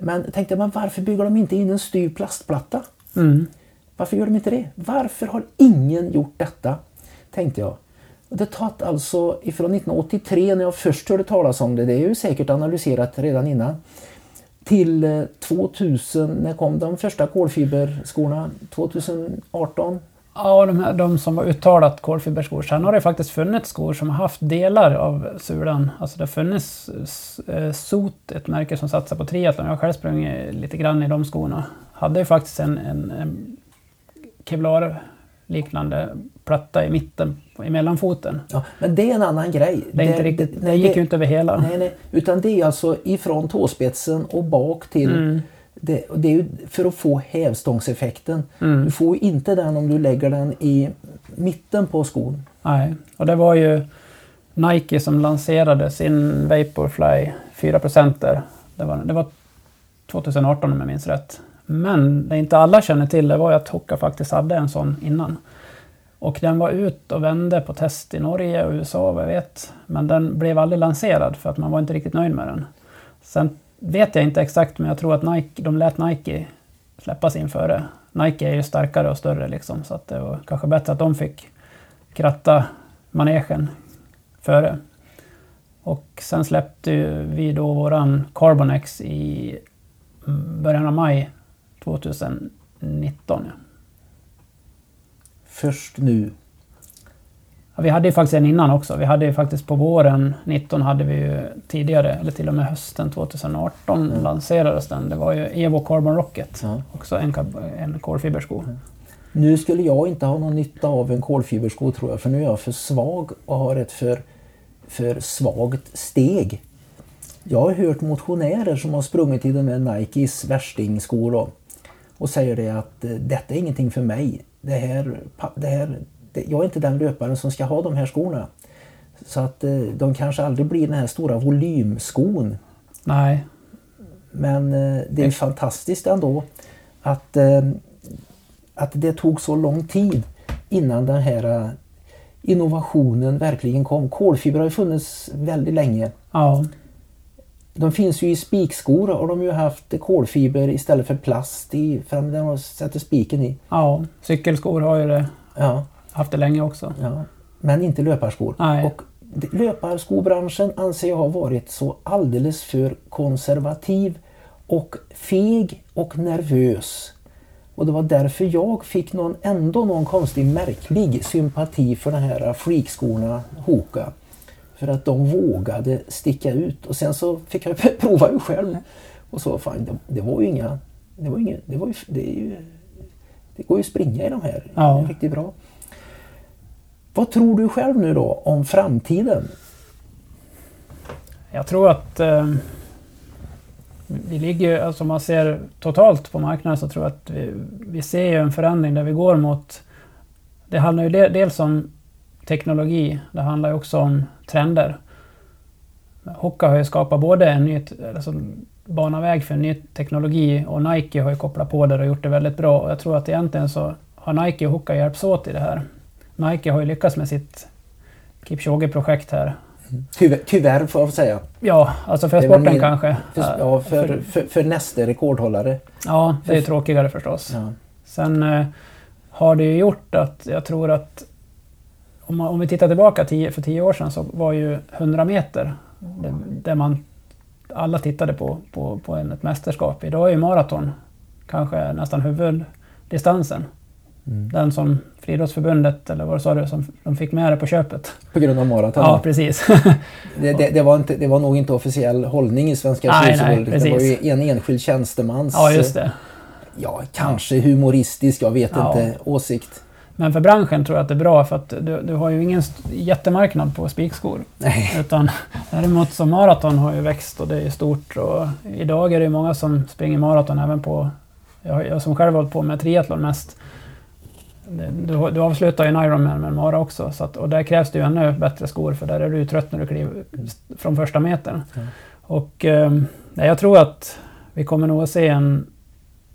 Men jag tänkte, men varför bygger de inte in en styr plastplatta? Mm. Varför gör de inte det? Varför har ingen gjort detta? Tänkte jag. Det har tagit alltså ifrån 1983 när jag först hörde talas om det, det är ju säkert analyserat redan innan, till 2000, när kom de första kolfiberskorna? 2018? Ja, de som har uttalat kolfiberskor. Sen har det faktiskt funnits skor som har haft delar av sulan. Alltså det har funnits Sot, ett märke som satsar på triathlon. Jag har själv sprungit lite grann i de skorna. Hade ju faktiskt en Kevlar-liknande platta i mitten, emellan foten. Ja, men det är en annan grej. Det, är inte riktigt, det gick ju inte över hela. Nej, utan det är alltså ifrån tåspetsen och bak till... Mm. Det är ju för att få hävstångseffekten. Mm. Du får ju inte den om du lägger den i mitten på skon. Nej, och det var ju Nike som lanserade sin Vaporfly 4%. Det var 2018 om jag minns rätt. Men det inte alla känner till det var ju att Hoka faktiskt hade en sån innan. Och den var ut och vände på test i Norge och USA, vad jag vet. Men den blev aldrig lanserad för att man var inte riktigt nöjd med den. Sen vet jag inte exakt, men jag tror att Nike, de lät Nike släppas in före. Nike är ju starkare och större liksom, så att det var kanske bättre att de fick kratta manegen före. Och sen släppte vi då våran Carbonex i början av maj 2019. Först nu? Ja, vi hade ju faktiskt en innan också. Vi hade ju faktiskt på våren 19 hade vi ju tidigare, eller till och med hösten 2018 lanserades den. Det var ju Evo Carbon Rocket, också en kolfibersko. Mm. Nu skulle jag inte ha någon nytta av en kolfibersko tror jag, för nu är jag för svag och har ett för svagt steg. Jag har hört motionärer som har sprungit i de här Nikes värstingskor då, och säger det att detta är ingenting för mig. Jag är inte den löparen som ska ha de här skorna. Så att de kanske aldrig blir den här stora volymskon. Nej. Men det är fantastiskt ändå att det tog så lång tid innan den här innovationen verkligen kom. Kolfibrer har ju funnits väldigt länge. Ja. De finns ju i spikskor och de har ju haft kolfiber istället för plast för att de sätter spiken i. Ja, cykelskor har ju det. Ja. Haft det länge också. Ja, men inte löparskor. Nej. Och löparskobranschen anser jag har varit så alldeles för konservativ och feg och nervös. Och det var därför jag fick någon konstig märklig sympati för de här freakskorna Hoka. För att de vågade sticka ut. Och sen så fick jag prova ju själv. Och så fan, det var ju inga... Det går ju att springa i de här. Ja. Det är riktigt bra. Vad tror du själv nu då om framtiden? Jag tror att vi ligger, alltså om man ser totalt på marknaden så tror jag att vi ser ju en förändring där vi går mot, det handlar ju dels om teknologi, det handlar ju också om trender. Hoka har ju skapat både en ny, alltså bana väg för en ny teknologi, och Nike har ju kopplat på det och gjort det väldigt bra, och jag tror att egentligen så har Nike och Hoka hjälps åt i det här. Nike har ju lyckats med sitt Kipchoge-projekt här. Tyvärr får jag säga. Ja, alltså för sporten kanske. För nästa rekordhållare. Ja, det är ju tråkigare förstås. Ja. Sen har det ju gjort att jag tror att om vi tittar tillbaka för 10 år sedan så var ju 100 meter där man alla tittade på ett mästerskap. Idag är ju maraton kanske nästan huvuddistansen. Mm. Den som Friidrottsförbundet, eller vad sa du, som de fick med det på köpet. På grund av maraton? Ja, precis. Det var nog inte officiell hållning i Svenska Friidrottsförbundet. Det var ju en enskild tjänstemans... Ja, just det. Ja, kanske humoristisk, jag vet inte, åsikt. Men för branschen tror jag att det är bra, för att du har ju ingen jättemarknad på spikskor. Nej. Utan däremot så maraton har ju växt och det är ju stort. Och idag är det ju många som springer maraton även på... Jag som själv har hållit på med triathlon mest... Du avslutar ju en Ironman med en mara också, så att, och där krävs det ju ännu bättre skor, för där är du trött när du kliver från första metern. Mm. Och jag tror att vi kommer nog att se en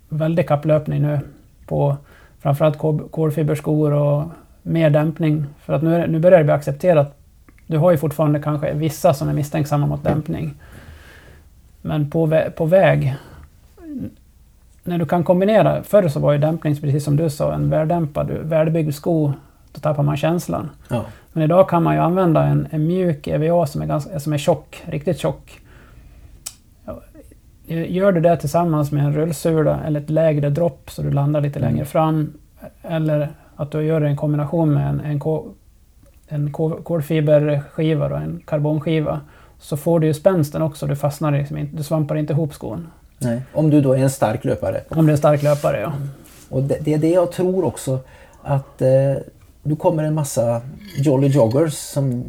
väldig kapplöpning nu på framförallt kolfiberskor och mer dämpning, för att nu börjar det bli accepterat. Du har ju fortfarande kanske vissa som är misstänksamma mot dämpning, men på väg... När du kan kombinera, förr så var ju dämpning, precis som du sa, en väldämpad, välbyggd sko Då tappar man känslan. Ja. Men idag kan man ju använda en mjuk EVA som är tjock, riktigt tjock. Gör du det tillsammans med en rullsula eller ett lägre dropp så du landar lite längre fram, eller att du gör en kombination med en kolfiberskiva och en karbonskiva, så får du ju spänsten också. Du fastnar liksom inte, du svampar inte ihop skon. Nej, om du då är en stark löpare. Om du är en stark löpare, ja. Och det är det jag tror också, att du kommer en massa jolly joggers som,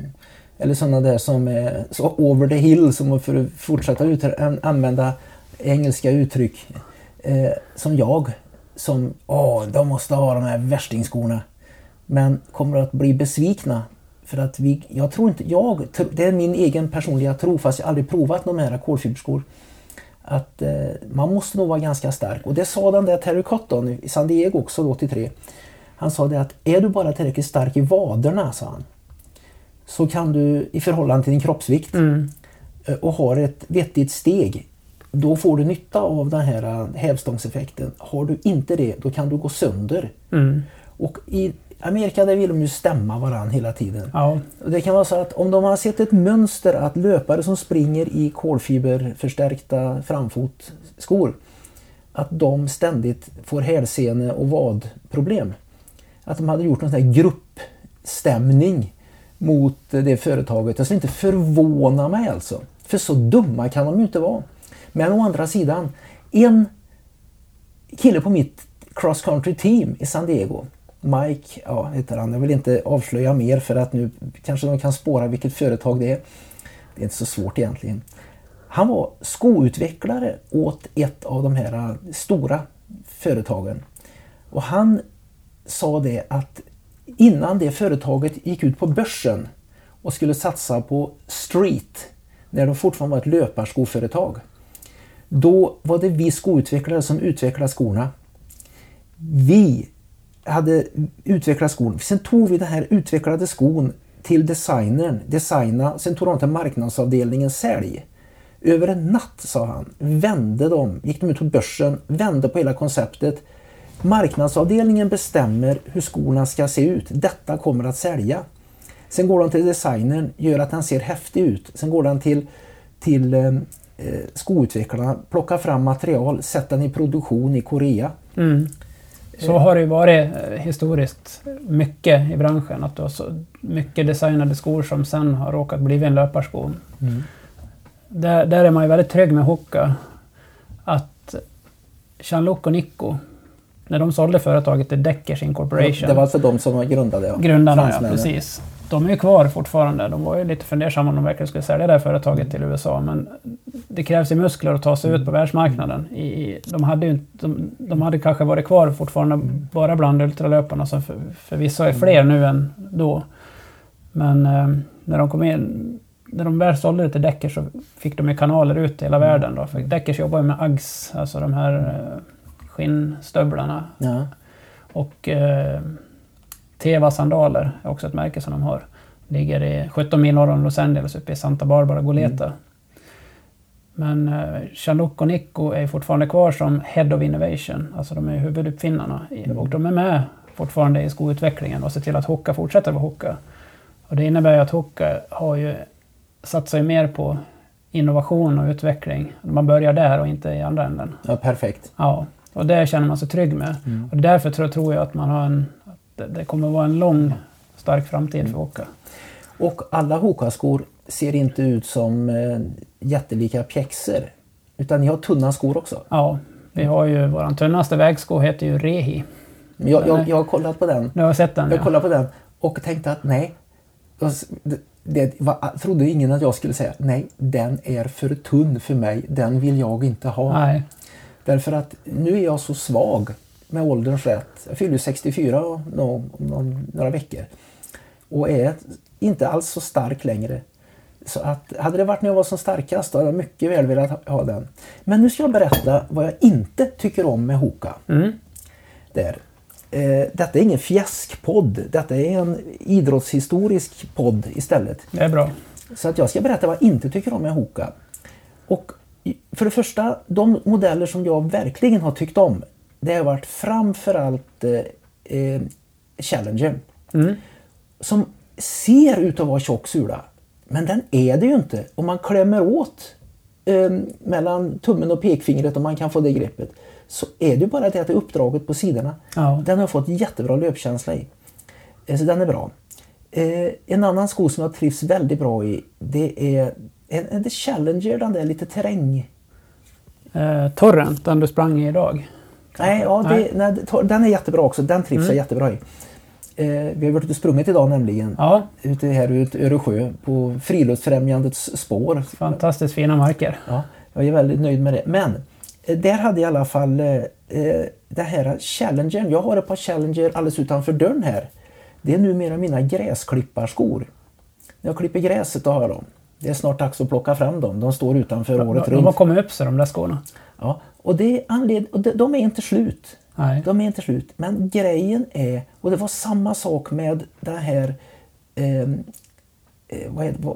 eller sådana där som är så over the hill, som för att fortsätta använda engelska uttryck, som jag, som de måste ha de här värstingskorna, men kommer att bli besvikna för att jag tror inte, det är min egen personliga tro, fast jag aldrig provat de här kolfiberskor, att man måste nog vara ganska stark. Och det sa den där Terry Cotton i San Diego också då, 83. Han sa det att är du bara tillräckligt stark i vaderna, sa han, så kan du i förhållande till din kroppsvikt och har ett vettigt steg, då får du nytta av den här hävstångseffekten. Har du inte det, då kan du gå sönder. Mm. Och i Amerika, där vill de ju stämma varann hela tiden. Ja. Och det kan vara så att om de har sett ett mönster att löpare som springer i kolfiberförstärkta framfotskor, att de ständigt får hälsene och vadproblem. Att de hade gjort en sån här gruppstämning mot det företaget. Jag skulle inte förvåna mig alltså. För så dumma kan de ju inte vara. Men å andra sidan, en kille på mitt cross country team i San Diego, Mike, heter han. Jag vill inte avslöja mer för att nu kanske de kan spåra vilket företag det är. Det är inte så svårt egentligen. Han var skoutvecklare åt ett av de här stora företagen. Och han sa det att innan det företaget gick ut på börsen och skulle satsa på street, när de fortfarande var ett löparskoföretag, då var det vi skoutvecklare som utvecklade skorna. Vi hade utvecklat skon. Sen tog vi den här utvecklade skon till designern, designa, sen tog de till marknadsavdelningen, sälj. Över en natt, sa han, gick de ut på börsen, vände på hela konceptet. Marknadsavdelningen bestämmer hur skorna ska se ut. Detta kommer att sälja. Sen går de till designern, gör att den ser häftig ut. Sen går den till skoutvecklarna, plockar fram material, sätter den i produktion i Korea. Mm. Så har det ju varit historiskt mycket i branschen, att det var så mycket designade skor som sen har råkat bli en löparsko. Mm. Där är man ju väldigt trygg med Hoka, att Jean-Luc och Nico, när de sålde företaget till Deckers Incorporation. Det var alltså de som grundade. Ja. Grundarna, ja, precis. De är ju kvar fortfarande. De var ju lite fundersamma om de verkligen skulle sälja det här företaget till USA. Men det krävs ju muskler att ta sig ut på världsmarknaden. De hade kanske varit kvar fortfarande bara bland ultralöparna, som förvisso är fler nu än då. Men när de väl sålde det till Deckers, så fick de ju kanaler ut i hela världen. Då. För Deckers jobbar ju med Uggs, alltså de här skinnstövlarna. Ja. Och Teva-sandaler är också ett märke som de har. Ligger i 17 mil norr om Los Angeles, uppe i Santa Barbara, Goleta. Mm. Men Jean-Luc och Nico är fortfarande kvar som Head of Innovation. Alltså de är huvuduppfinnarna. Mm. Och de är med fortfarande i skoutvecklingen och ser till att Hoka fortsätter vara Hoka. Och det innebär ju att Hoka har ju satsar mer på innovation och utveckling. Man börjar där och inte i andra änden. Ja, perfekt. Ja, och det känner man sig trygg med. Mm. Och därför tror jag att man har det kommer vara en lång, stark framtid för Hoka. Och alla Hoka-skor ser inte ut som jättelika pjäxor, utan ni har tunna skor också. Ja, vi har ju våran tunnaste vägsko, heter ju Rehi. Jag har kollat på den. Du har sett den, kollat på den och tänkte att trodde ingen att jag skulle säga nej, den är för tunn för mig. Den vill jag inte ha. Nej. Därför att nu är jag så svag med ålderns rätt. Jag fyller 64 om några veckor. Och är inte alls så stark längre. Så att, hade det varit när jag var som starkast, då hade jag mycket väl velat ha den. Men nu ska jag berätta vad jag inte tycker om med Hoka. Mm. Detta är ingen fjäskpodd. Detta är en idrottshistorisk podd istället. Det är bra. Så att jag ska berätta vad jag inte tycker om med Hoka. Och för det första, de modeller som jag verkligen har tyckt om, det har varit framförallt Challenger. Som ser ut att vara tjock sula. Men den är det ju inte. Om man klämmer åt mellan tummen och pekfingret och man kan få det greppet, så är det bara det att det är uppdraget på sidorna. Ja. Den har fått jättebra löpkänsla i. Så den är bra. En annan sko som jag trivs väldigt bra i, det är en Challenger, den där lite terräng. Torrent, den du sprang i idag. Den är jättebra också. Den trivs jag jättebra i. Vi har varit ute och sprungit idag nämligen. Ja. Ute här ut Öresjö på Friluftsfrämjandets spår. Fantastiskt fina marker. Ja, jag är väldigt nöjd med det. Men där hade jag i alla fall det här Challengern. Jag har ett par Challenger alldeles utanför dörren här. Det är numera mina gräsklipparskor. När jag klipper gräset då har jag dem. Det är snart dags att plocka fram dem. De står utanför året runt. De har kommit upp sig, de där skorna. Ja, och det är de är inte slut. Nej. De är inte slut. Men grejen är, och det var samma sak med den här,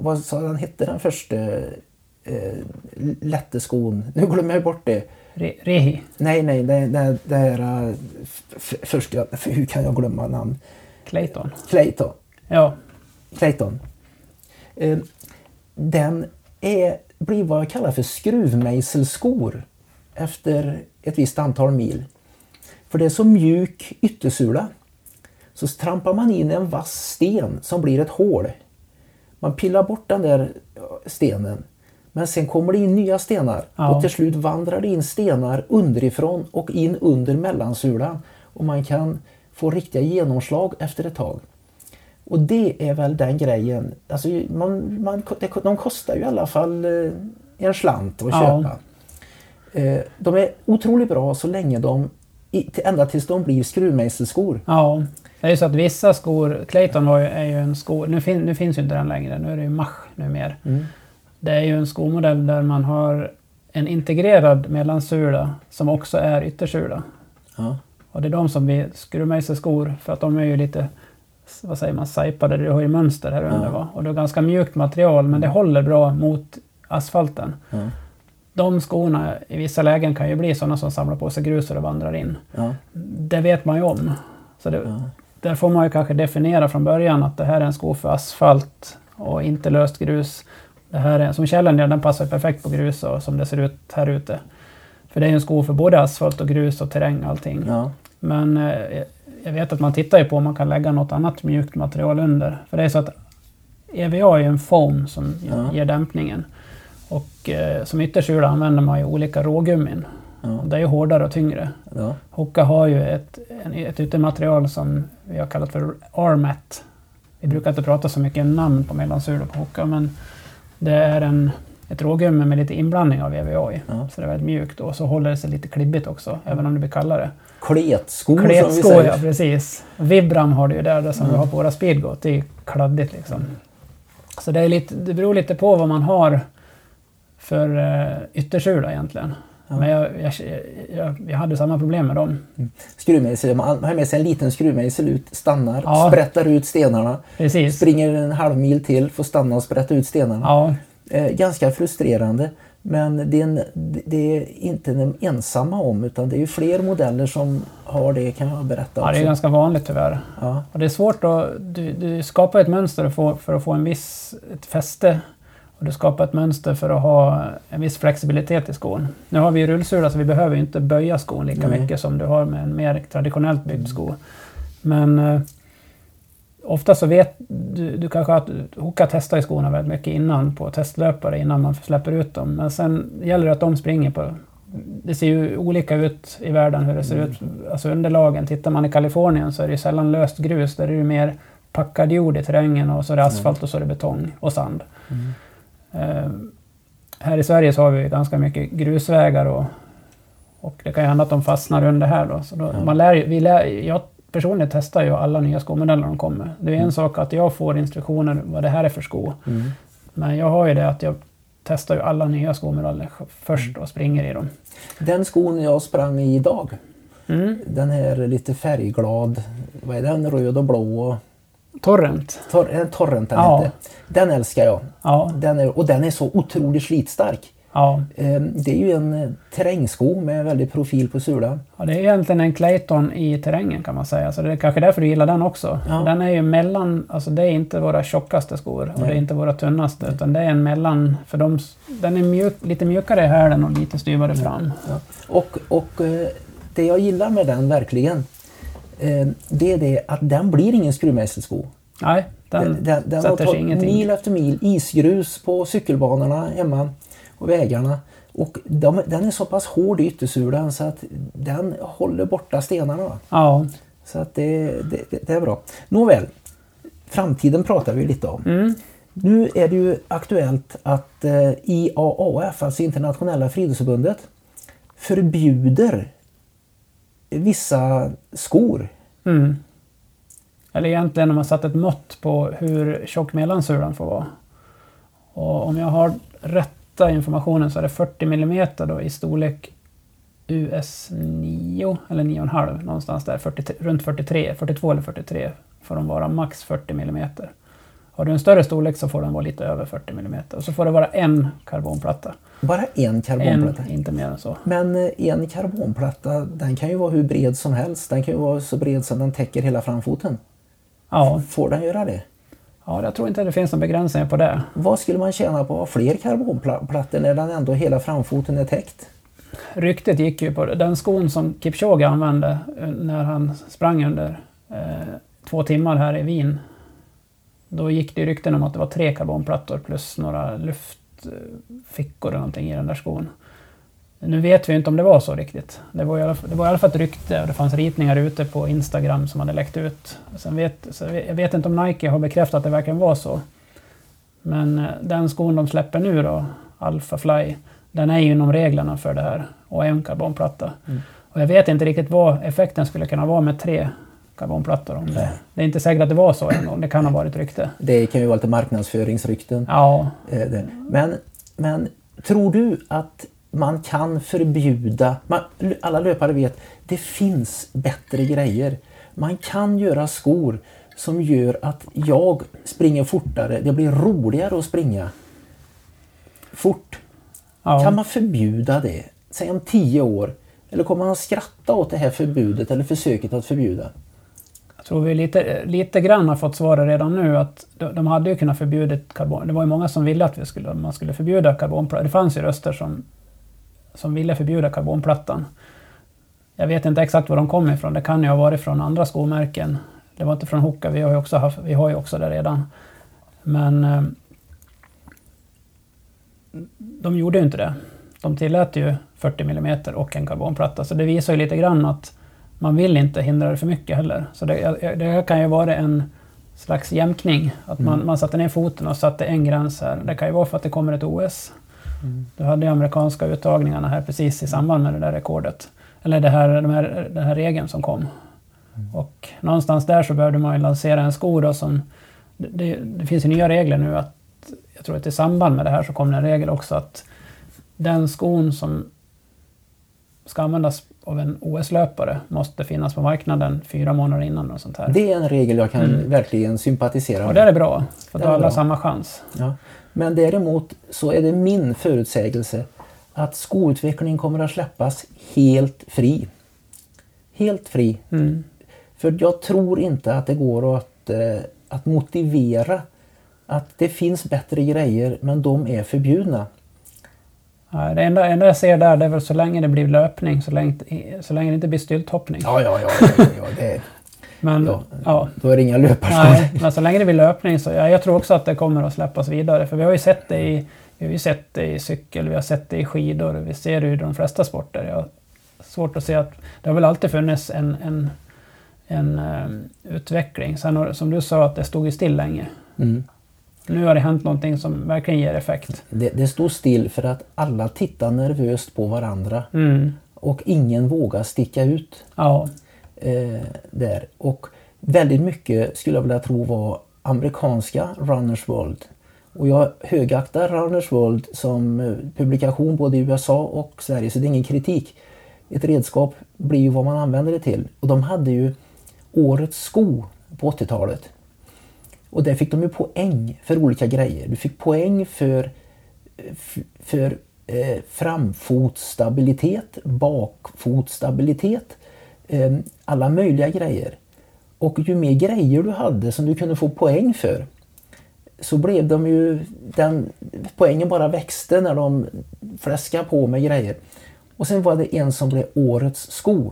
vad sa den hette den första lätteskon? Nu glömmer jag bort det. Rehi? Nej, det här första, för hur kan jag glömma namn? Clayton. Ja. Clayton. Den blir vad jag kallar för skruvmejselskor efter ett visst antal mil. För det är så mjuk yttersula så trampar man in en vass sten som blir ett hål. Man pillar bort den där stenen, men sen kommer det in nya stenar och till slut vandrar det in stenar underifrån och in under mellansulan och man kan få riktiga genomslag efter ett tag. Och det är väl den grejen. Alltså de kostar ju i alla fall en slant att köpa. De är otroligt bra så länge de ända tills de blir skruvmejselskor. Ja, det är ju så att vissa skor, Clayton är ju en sko, nu finns ju inte den längre, nu är det ju Mach numera. Mm. Det är ju en skomodell där man har en integrerad mellansula som också är yttersula. Ja. Och det är de som blir skruvmejselskor för att de är ju lite, vad säger man, sajpade, det har ju mönster här under va? Och det är ganska mjukt material men det håller bra mot asfalten. Ja. De skorna i vissa lägen kan ju bli sådana som samlar på sig grus och vandrar in. Ja. Det vet man ju om. Så där får man ju kanske definiera från början att det här är en sko för asfalt och inte löst grus. Det här är, som Challenger, den passar perfekt på grus och som det ser ut här ute. För det är en sko för både asfalt och grus och terräng och allting. Ja. Men jag vet att man tittar ju på om man kan lägga något annat mjukt material under. För det är så att EVA är ju en foam som ger dämpningen. Och som yttersula använder man ju olika rågummin. Ja. Det är ju hårdare och tyngre. Ja. Hoka har ju ett yttermaterial som vi har kallat för Armat. Vi brukar inte prata så mycket namn på mellansulor på Hoka, men det är ett rågummi med lite inblandning av EVA i. Ja. Så det är väldigt mjukt och så håller det sig lite klibbigt också, även om det blir kallare. Kletsko, ja precis. Vibram har det ju där som vi har på våra speedgoat. Det är kladdigt liksom. Så det beror lite på vad man har för yttersula egentligen. Ja. Men jag hade samma problem med dem. Skruvmejsel, man har med sig en liten skruvmejsel ut, stannar, sprättar ut stenarna. Precis. Springer en halv mil till, får stanna och sprätta ut stenarna. Ja. Ganska frustrerande. Men det är inte de ensamma om, utan det är ju fler modeller som har det, kan jag berätta också. Ja, det är ganska vanligt tyvärr. Ja. Och det är svårt att du skapar ett mönster för att få ett fäste. Och du skapar ett mönster för att ha en viss flexibilitet i skon. Nu har vi rullsula så vi behöver ju inte böja skon lika mycket som du har med en mer traditionellt byggd sko. Men ofta så vet du kanske att Hoka testar i skorna väldigt mycket innan på testlöpare innan man släpper ut dem. Men sen gäller det att de springer på. Det ser ju olika ut i världen hur det ser ut. Alltså underlagen, tittar man i Kalifornien så är det ju sällan löst grus. Där är det ju mer packad jord i terrängen och så är det asfalt och så är det betong och sand. Mm. Här i Sverige så har vi ganska mycket grusvägar och det kan ju hända att de fastnar under här då. Så då jag personligen testar ju alla nya skomodeller de kommer. Det är en sak att jag får instruktioner vad det här är för sko. Men jag har ju det att jag testar ju alla nya skomodeller först och springer i dem. Den skon jag sprang i idag, den här lite färgglad, vad är den? Röd och blå och Torrent. Torrent den heter. Den älskar jag. Ja. Den är så otroligt slitstark. Ja. Det är ju en terrängsko med väldigt profil på sulan. Ja, det är egentligen en Clayton i terrängen kan man säga. Så det är kanske därför du gillar den också. Ja. Den är ju mellan, alltså det är inte våra tjockaste skor och det är inte våra tunnaste, utan det är en mellan, för den är lite mjukare i hälen och lite styvare fram. Ja. Och det jag gillar med den verkligen, det är det att den blir ingen skruvmejselsko. Nej, den har tagit mil efter mil isgrus på cykelbanorna hemma och vägarna, och den är så pass hård i yttersulan så att den håller borta stenarna. Va? Ja. Så att det är bra. Nåväl, framtiden pratar vi lite om. Mm. Nu är det ju aktuellt att IAAF, alltså Internationella friidrottsförbundet, förbjuder vissa skor. Mm. Eller egentligen om man satt ett mått på hur tjock mellansulan får vara. Och om jag har rätta informationen så är det 40 mm då i storlek US 9 eller 9,5 någonstans där. 40, runt 43, 42 eller 43 får de vara max 40 mm. Har du en större storlek så får den vara lite över 40 mm. Och så får det vara en karbonplatta. Bara en karbonplatta? Inte mer än så. Men en karbonplatta, den kan ju vara hur bred som helst. Den kan ju vara så bred som den täcker hela framfoten. Ja. Får den göra det? Ja, jag tror inte att det finns någon begränsning på det. Vad skulle man tjäna på fler karbonplattor när den ändå hela framfoten är täckt? Ryktet gick ju på den skon som Kipchoge använde när han sprang under 2 timmar här i Wien. Då gick det rykten om att det var 3 karbonplattor plus några luftfickor eller någonting i den där skon. Nu vet vi inte om det var så riktigt. Det var i alla fall ett rykte och det fanns ritningar ute på Instagram som hade läckt ut. Jag vet inte om Nike har bekräftat att det verkligen var så. Men den skon de släpper nu då, Alphafly, den är ju inom reglerna för det här. Och en karbonplatta. Mm. Och jag vet inte riktigt vad effekten skulle kunna vara med 3 karbonplattor om det. Det är inte säkert att det var så ändå. Det kan ha varit rykte. Det kan ju vara lite marknadsföringsrykten. Ja. Men tror du att man kan förbjuda, alla löpare vet, det finns bättre grejer. Man kan göra skor som gör att jag springer fortare. Det blir roligare att springa fort. Ja. Kan man förbjuda det? Säg om 10 år. Eller kommer man skratta åt det här förbudet eller försöket att förbjuda? Jag tror vi lite grann har fått svara redan nu att de hade ju kunnat förbjudit karbon. Det var ju många som ville att man skulle förbjuda karbonplattor. Det fanns ju röster som ville förbjuda karbonplattan. Jag vet inte exakt var de kom ifrån. Det kan ju ha varit från andra skomärken. Det var inte från Hoka. Vi har ju också det redan. Men de gjorde ju inte det. De tillät ju 40 mm och en karbonplatta. Så det visar ju lite grann att man vill inte hindra det för mycket heller. Så det kan ju vara en slags jämkning. Att man satte ner foten och satte en gräns här. Det kan ju vara för att det kommer ett OS. Mm. Du hade ju amerikanska uttagningarna här precis i samband med det där rekordet. Eller den här regeln som kom. Mm. Och någonstans där så behövde man ju lansera en sko då som... Det finns ju nya regler nu att... Jag tror att i samband med det här så kom det en regel också att den skon som ska användas av en OS-löpare måste finnas på marknaden 4 månader innan och sånt här. Det är en regel jag kan verkligen sympatisera med. Och det är bra, för då har alla samma chans. Ja. Men däremot så är det min förutsägelse att skoutvecklingen kommer att släppas helt fri. Helt fri. Mm. För jag tror inte att det går att motivera att det finns bättre grejer men de är förbjudna. Ja, det enda jag ser där det är väl så länge det blir löpning, så länge det inte blir stylthoppning. Ja, det men ja. Då är det inga löpare. Nej, men så länge det blir löpning så jag tror också att det kommer att släppas vidare, för vi har ju sett det i cykel, vi har sett det i skidor, vi ser det i de flesta sporter. Jag har svårt att se att det har väl alltid funnits en utveckling. Sen som du sa att det stod ju still länge. Mm. Nu har det hänt någonting som verkligen ger effekt. Det stod still för att alla tittar nervöst på varandra. Mm. Och ingen vågar sticka ut. Ja. Där. Och väldigt mycket skulle jag vilja tro var amerikanska Runners World. Och jag högaktar Runners World som publikation både i USA och Sverige, så det är ingen kritik. Ett redskap blir ju vad man använder det till. Och de hade ju årets sko på 80-talet. Och där fick de ju poäng för olika grejer. Du fick poäng för framfotstabilitet, bakfotstabilitet, alla möjliga grejer. Och ju mer grejer du hade som du kunde få poäng för, så blev de ju, den poängen bara växte när de fläskade på med grejer. Och sen var det en som blev årets sko.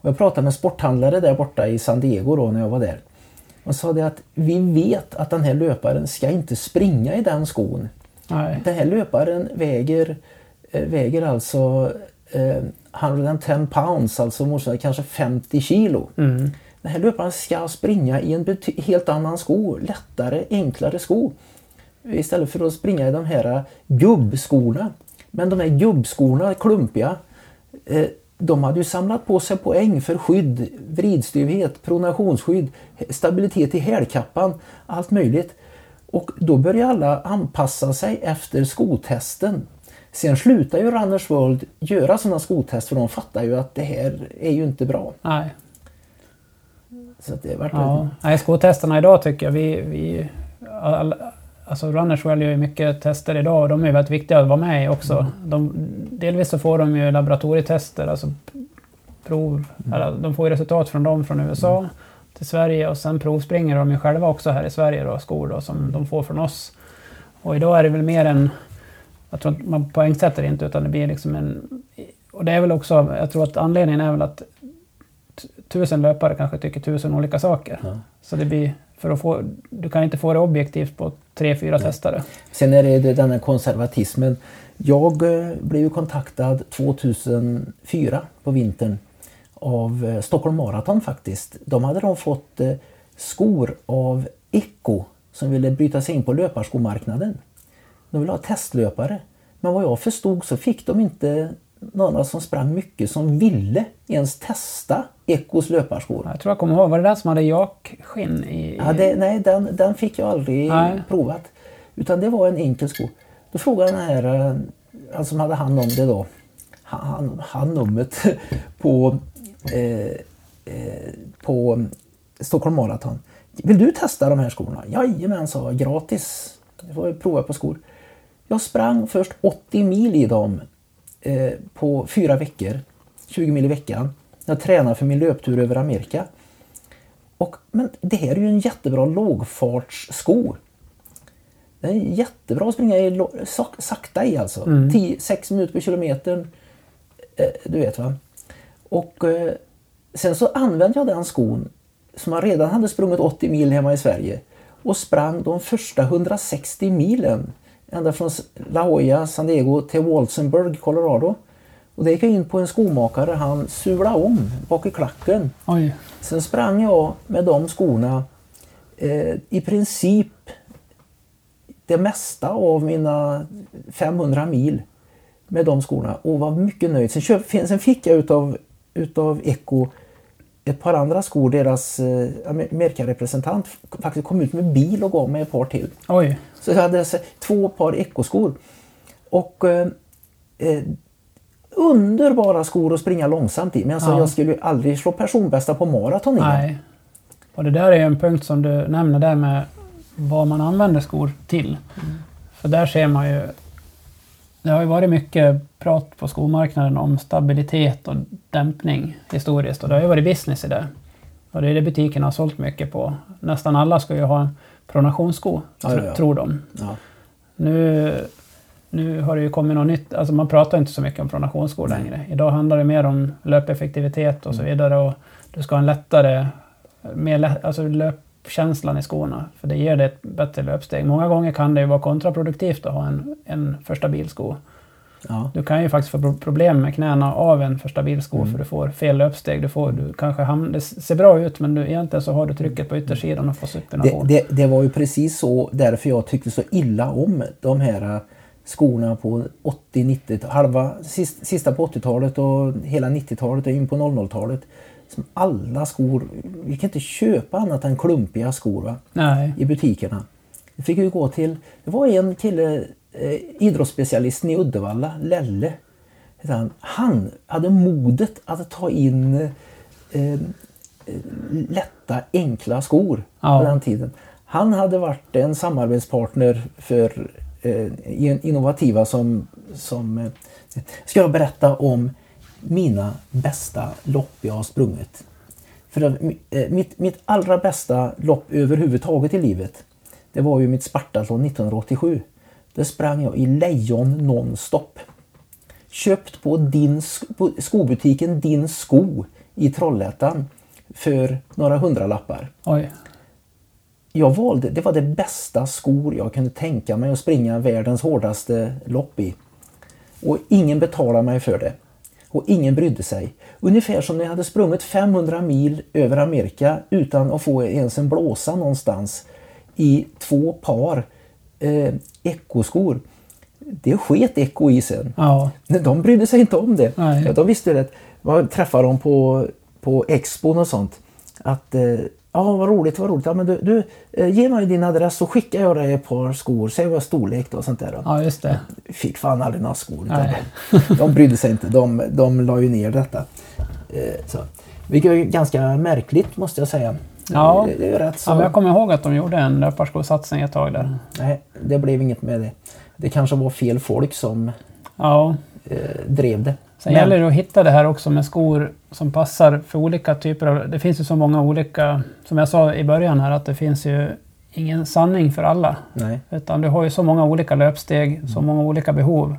Och jag pratade med en sporthandlare där borta i San Diego då när jag var där. Och sa det att vi vet att den här löparen ska inte springa i den skon. Nej. Den här löparen väger alltså 110 pounds, alltså motsvarande kanske 50 kilo. Mm. Den här löparen ska springa i en helt annan sko, lättare, enklare sko. Istället för att springa i de här gubbskorna. Men de här gubbskorna, klumpiga, de hade ju samlat på sig poäng för skydd, vridstyvhet, pronationsskydd, stabilitet i hälkappan, allt möjligt. Och då börjar alla anpassa sig efter skotesten. Sen slutar ju Runners World göra sådana skotest, för de fattar ju att det här är ju inte bra. Nej. Så det var ja. Nej, skotesterna idag tycker jag alltså Runners World gör ju mycket tester idag, och de är ju väldigt viktiga att vara med i också. Delvis så får de ju laboratorietester, alltså prov, eller de får ju resultat från dem från USA till Sverige, och sen provspringer de ju själva också här i Sverige då, skor då, som de får från oss. Och idag är det väl mer en, jag tror att man poängsätter inte, utan det blir liksom en, och det är väl också, jag tror att anledningen är väl att 1000 löpare kanske tycker 1000 olika saker. Ja. Så det blir, för att få, du kan inte få det objektivt på 3-4 testare. Sen är det den här konservatismen. Jag blev ju kontaktad 2004 på vintern av Stockholm Marathon faktiskt. De hade fått skor av Echo som ville bryta sig in på löparskomarknaden. De ville ha testlöpare. Men vad jag förstod så fick de inte några som sprang mycket som ville ens testa Echos löparskor. Jag tror jag kommer ihåg, var det den som hade jakskinn i... Ja, den fick jag aldrig provat. Utan det var en enkel sko. Då frågade den här, han som hade hand om det då, handummet på Stockholm Marathon. Vill du testa de här skorna? Jajamän, sa jag, gratis. Det var ju prova på skor. Jag sprang först 80 mil i dem på 4 veckor, 20 mil i veckan. Jag tränar för min löptur över Amerika. Men det här är ju en jättebra lågfartssko. Den är jättebra att springa i sakta i alltså. 6 minuter per kilometer. Du vet va. Och sen så använde jag den skon som jag redan hade sprungit 80 mil hemma i Sverige. Och sprang de första 160 milen. Ända från La Jolla, San Diego till Walsenburg, Colorado. Och det gick jag in på en skomakare, han sula om bak i klacken. Oj. Sen sprang jag med de skorna i princip det mesta av mina 500 mil med de skorna och var mycket nöjd. Sen fick jag utav Echo ett par andra skor, deras märkarepresentant faktiskt kom ut med bil och gav mig ett par till. Oj. Så jag hade 2 par Echo-skor. Och underbara skor att springa långsamt i. Men alltså, jag skulle ju aldrig slå personbästa på maraton igen. Nej. Och det där är ju en punkt som du nämner där med vad man använder skor till. För där ser man ju, det har ju varit mycket prat på skomarknaden om stabilitet och dämpning historiskt. Och det har ju varit business i det. Och det är det butiken har sålt mycket på. Nästan alla ska ju ha en pronationssko, tror de. Ja. Nu har det ju kommit något nytt, alltså man pratar inte så mycket om pronationsskor längre. Idag handlar det mer om löpeffektivitet och så vidare, och du ska ha en lättare, alltså löpkänslan i skorna, för det ger dig ett bättre löpsteg. Många gånger kan det ju vara kontraproduktivt att ha en för stabil sko. Ja. Du kan ju faktiskt få problem med knäna av en för stabil sko, för du får fel löpsteg. Du kanske det ser bra ut, men egentligen så har du trycket på yttersidan och får supination. Det var ju precis så, därför jag tyckte så illa om de här skorna på 80-90, sista på 80-talet och hela 90-talet och in på 00-talet. Som alla skor, vi kan inte köpa annat än klumpiga skor i butikerna. Det fick ju gå till, det var en kille, idrottsspecialisten i Uddevalla, Lelle. Han hade modet att ta in lätta, enkla skor på den tiden. Han hade varit en samarbetspartner för innovativa som som ska jag berätta om mina bästa lopp jag har sprungit. För mitt allra bästa lopp överhuvudtaget i livet, det var ju mitt Spartatlon 1987. Där sprang jag i lejon nonstop. Köpt på skobutiken Din Sko i Trollhättan för några hundralappar. Oj. Jag valde, det var det bästa skor jag kunde tänka mig att springa världens hårdaste lopp i. Och ingen betalade mig för det. Och ingen brydde sig. Ungefär som när jag hade sprungit 500 mil över Amerika utan att få ens en blåsa någonstans i två par ekoskor. Det sket eko i sen. Ja. De brydde sig inte om det. Nej. De visste att man träffade dem på expon och sånt. Att ja, vad roligt. Ja, men du ge mig din adress så skickar jag dig ett par skor. Säg vad storlek då och sånt där. Ja, just det. Fick fan aldrig några skor. De brydde sig inte. De la ju ner detta. Så. Vilket är ganska märkligt, måste jag säga. Ja, det är rätt så. Ja, men jag kommer ihåg att de gjorde en löparskosatsning ett tag där. Nej, det blev inget med det. Det kanske var fel folk som drev det. Sen gäller det att hitta det här också med skor som passar för olika typer av... Det finns ju så många olika... Som jag sa i början här, att det finns ju ingen sanning för alla. Nej. Utan du har ju så många olika löpsteg, så många olika behov.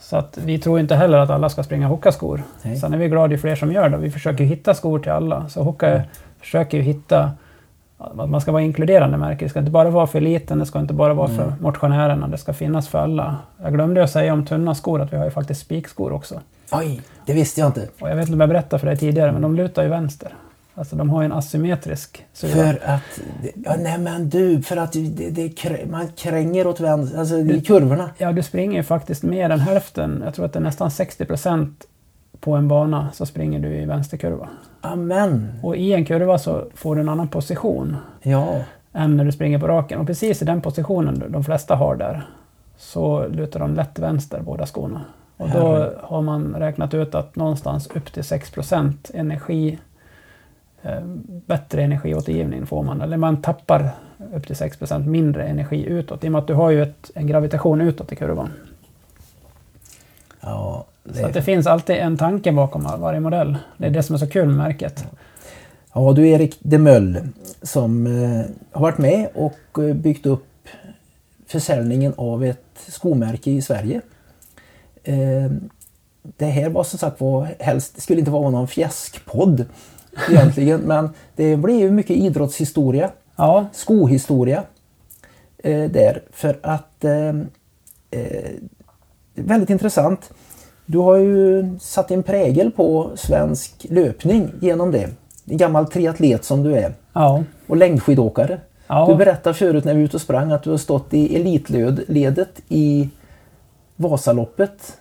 Så att vi tror inte heller att alla ska springa Hoka-skor. Nej. Sen är vi glada ju fler som gör det. Vi försöker hitta skor till alla. Så Hoka försöker ju hitta... Att man ska vara inkluderande märke. Det ska inte bara vara för eliten, det ska inte bara vara för motionärerna, det ska finnas för alla. Jag glömde att säga om tunna skor att vi har ju faktiskt spikskor också. Oj, det visste jag inte. Och jag vet inte om jag berättade för dig tidigare, men de lutar ju vänster. Alltså de har ju en asymmetrisk sula. För att, man kränger åt vänster, alltså i kurvorna. Ja, du springer ju faktiskt mer än hälften, jag tror att det är nästan 60% på en bana så springer du i vänsterkurva. Amen. Och i en kurva så får du en annan position än när du springer på raken. Och precis i den positionen de flesta har där så lutar de lätt vänster båda skorna. Och då har man räknat ut att någonstans upp till 6% energi, bättre energiåtergivning får man. Eller man tappar upp till 6% mindre energi utåt. I och med att du har ju en gravitation utåt i kurvan. Ja. Så att det finns alltid en tanke bakom varje modell. Det är det som är så kul med märket. Ja, du Erik Demöll som har varit med och byggt upp försäljningen av ett skomärke i Sverige. Det här var som sagt helst skulle inte vara någon fjäskpodd egentligen, men det blev ju mycket idrottshistoria, skohistoria där, för att väldigt intressant. Du har ju satt en prägel på svensk löpning genom det. En gammal triatlet som du är. Ja. Och längdskidåkare. Ja. Du berättade förut när vi var ute och sprang att du har stått i elitledet i Vasaloppet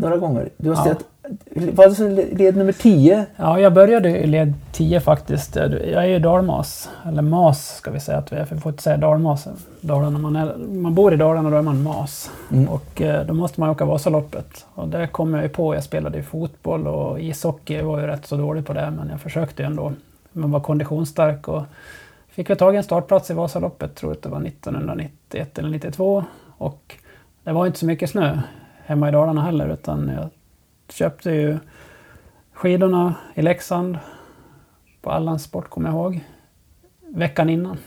några gånger. Du har stått led nummer 10. Ja, jag började i led 10 faktiskt. Jag är ju dalmas. Eller mas ska vi säga att vi är. För vi får inte säga dalmas. Dalarna, man bor i Dalarna och då är man mas. Mm. Och då måste man åka Vasaloppet. Och det kom jag ju på. Jag spelade ju fotboll och ishockey. Jag var ju rätt så dålig på det. Men jag försökte ju ändå. Man var konditionsstark. Och fick vi tag i en startplats i Vasaloppet. Tror jag det var 1991 eller 92. Och det var inte så mycket snö hemma i Dalarna heller. Utan jag köpte ju skidorna i Leksand på Allans Sport, kommer jag ihåg, veckan innan.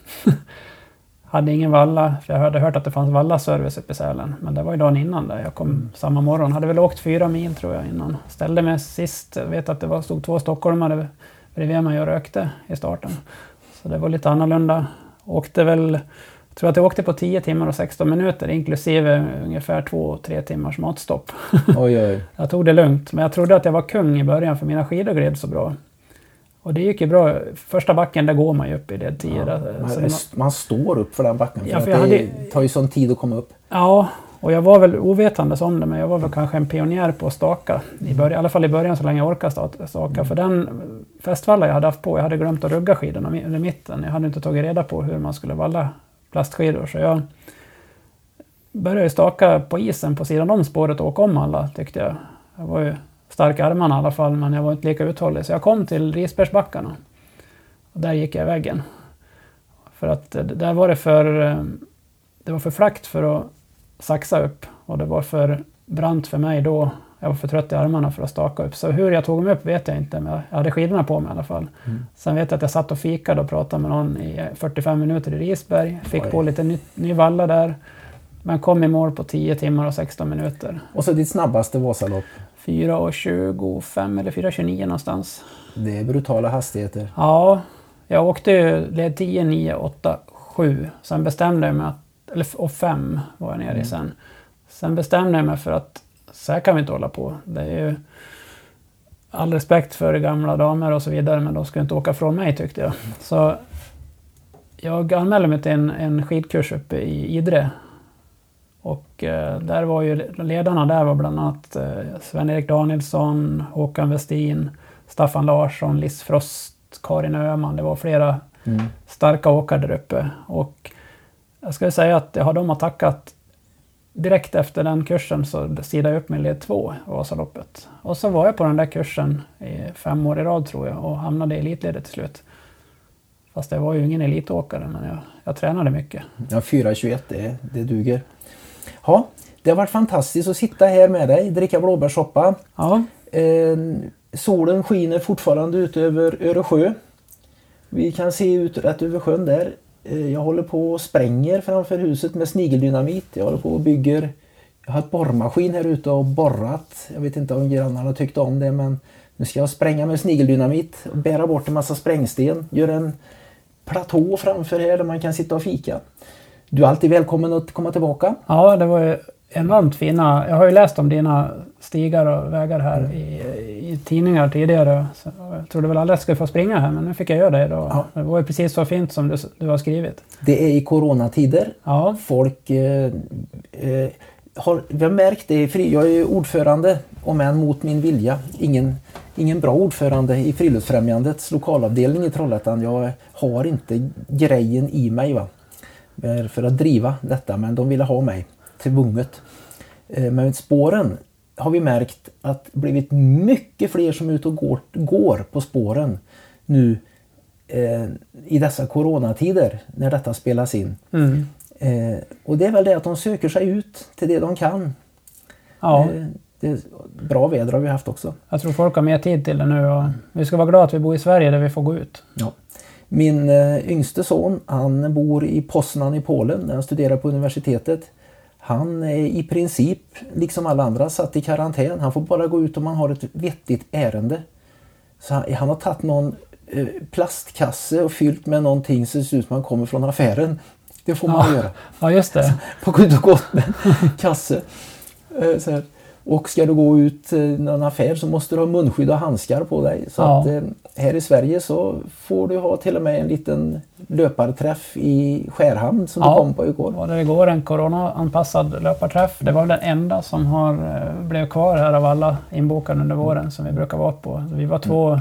Hade ingen valla, för jag hade hört att det fanns vallaservice uppe i Sälen, men det var ju dagen innan där. Jag kom samma morgon, hade väl åkt 4 mil tror jag innan. Ställde mig sist, vet att det stod 2 stockholmare bredvid mig och rökte i starten. Så det var lite annorlunda. Jag tror att jag åkte på 10 timmar och 16 minuter inklusive ungefär 2-3 timmars matstopp. Oj. Jag tog det lugnt, men jag trodde att jag var kung i början för mina skidor gled så bra. Och det gick ju bra. Första backen där går man ju upp i det 10. Man står upp för den backen för, det tar ju sån tid att komma upp. Ja, och jag var väl ovetande om det, men jag var väl kanske en pionjär på att staka. I alla fall i början så länge jag orkade staka. För den fästvalla jag hade haft på, jag hade glömt att rugga skidorna i mitten. Jag hade inte tagit reda på hur man skulle valla plastskidor, så jag började staka på isen på sidan om spåret och åka om alla, tyckte jag. Jag var ju stark i armarna i alla fall, men jag var inte lika uthållig, så jag kom till Risbergsbackarna och där gick jag vägen. För att där var det för flackt för att saxa upp, och det var för brant för mig då. Jag var för trött i armarna för att staka upp. Så hur jag tog mig upp vet jag inte, men jag hade skidorna på mig i alla fall. Mm. Sen vet jag att jag satt och fikade och pratade med någon i 45 minuter i Risberg. Fick på lite ny valla där. Men kom i mål på 10 timmar och 16 minuter. Och så ditt snabbaste Vasalopp? 4.25 eller 4.29 någonstans. Det är brutala hastigheter. Ja, jag åkte ju led 10, 9, 8, 7. Sen bestämde jag mig att, och 5 var jag nere i sen. Sen bestämde jag mig för att så här kan vi inte hålla på. Det är ju all respekt för gamla damer och så vidare, men de ska inte åka från mig tyckte jag. Så jag anmälde mig till en skidkurs uppe i Idre. Och där var ju ledarna där var bland annat Sven-Erik Danielsson, Håkan Westin, Staffan Larsson, Liss Frost, Karin Öhman. Det var flera starka åkare där uppe. Och jag skulle säga att jag har dem attackat direkt efter den kursen, så sidade jag upp med led 2 i Vasaloppet. Och så var jag på den där kursen i 5 år i rad tror jag och hamnade i elitledet till slut. Fast jag var ju ingen elitåkare, men jag tränade mycket. Ja, 4.21, det duger. Ja, det har varit fantastiskt att sitta här med dig, dricka blåbärssoppa. Ja. Solen skiner fortfarande ut över Öresjö. Vi kan se ut rätt över sjön där. Jag håller på och spränger framför huset med snigeldynamit. Jag håller på och bygger. Jag har ett borrmaskin här ute och borrat. Jag vet inte om grannarna tyckte om det, men nu ska jag spränga med snigeldynamit och bära bort en massa sprängsten. Gör en platå framför här där man kan sitta och fika. Du är alltid välkommen att komma tillbaka. Ja, det var ju enormt fina. Jag har ju läst om dina stigar och vägar här i tidningar tidigare. Så jag trodde väl aldrig jag skulle få springa här, men nu fick jag göra det idag. Ja. Det var ju precis så fint som du har skrivit. Det är i coronatider. Ja. Folk har märkt det. Jag är ju ordförande, om än mot min vilja. Ingen bra ordförande i Friluftsfrämjandets lokalavdelning i Trollhättan. Jag har inte grejen i mig för att driva detta, men de ville ha mig till bunget. Men spåren har vi märkt att blivit mycket fler som är ute och går på spåren nu i dessa coronatider när detta spelas in. Mm. Och det är väl det att de söker sig ut till det de kan. Ja. Bra väder har vi haft också. Jag tror folk har mer tid till det nu och vi ska vara glada att vi bor i Sverige där vi får gå ut. Ja. Min yngste son, han bor i Poznan i Polen, där han studerar på universitetet. Han är i princip, liksom alla andra, satt i karantän. Han får bara gå ut om han har ett vettigt ärende. Så han har tagit någon plastkasse och fyllt med någonting så det ser ut som han kommer från affären. Det får man göra. Ja, just det. På gud och gott med kasse. Så här. Och ska du gå ut i någon affär så måste du ha munskydd och handskar på dig. Så att, här i Sverige så får du ha till och med en liten löparträff i Skärhamn som du kom på igår. Ja, det går en corona-anpassad löparträff. Det var den enda som blev kvar här av alla inbokade under våren som vi brukar vara på. Vi var 2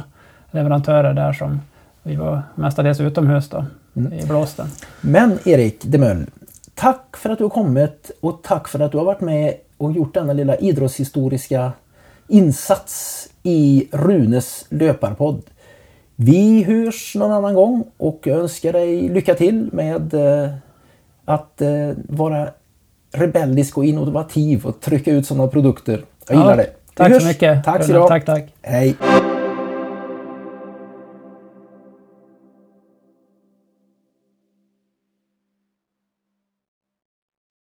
leverantörer där som vi var mestadels utomhus då, i blåsten. Men Erik Demöll, tack för att du har kommit och tack för att du har varit med och gjort denna lilla idrottshistoriska insats i Runes löparpodd. Vi hörs någon annan gång och jag önskar dig lycka till med att vara rebellisk och innovativ och trycka ut sådana produkter. Jag gillar det. Tack så mycket. Tack så mycket. Tack. Hej.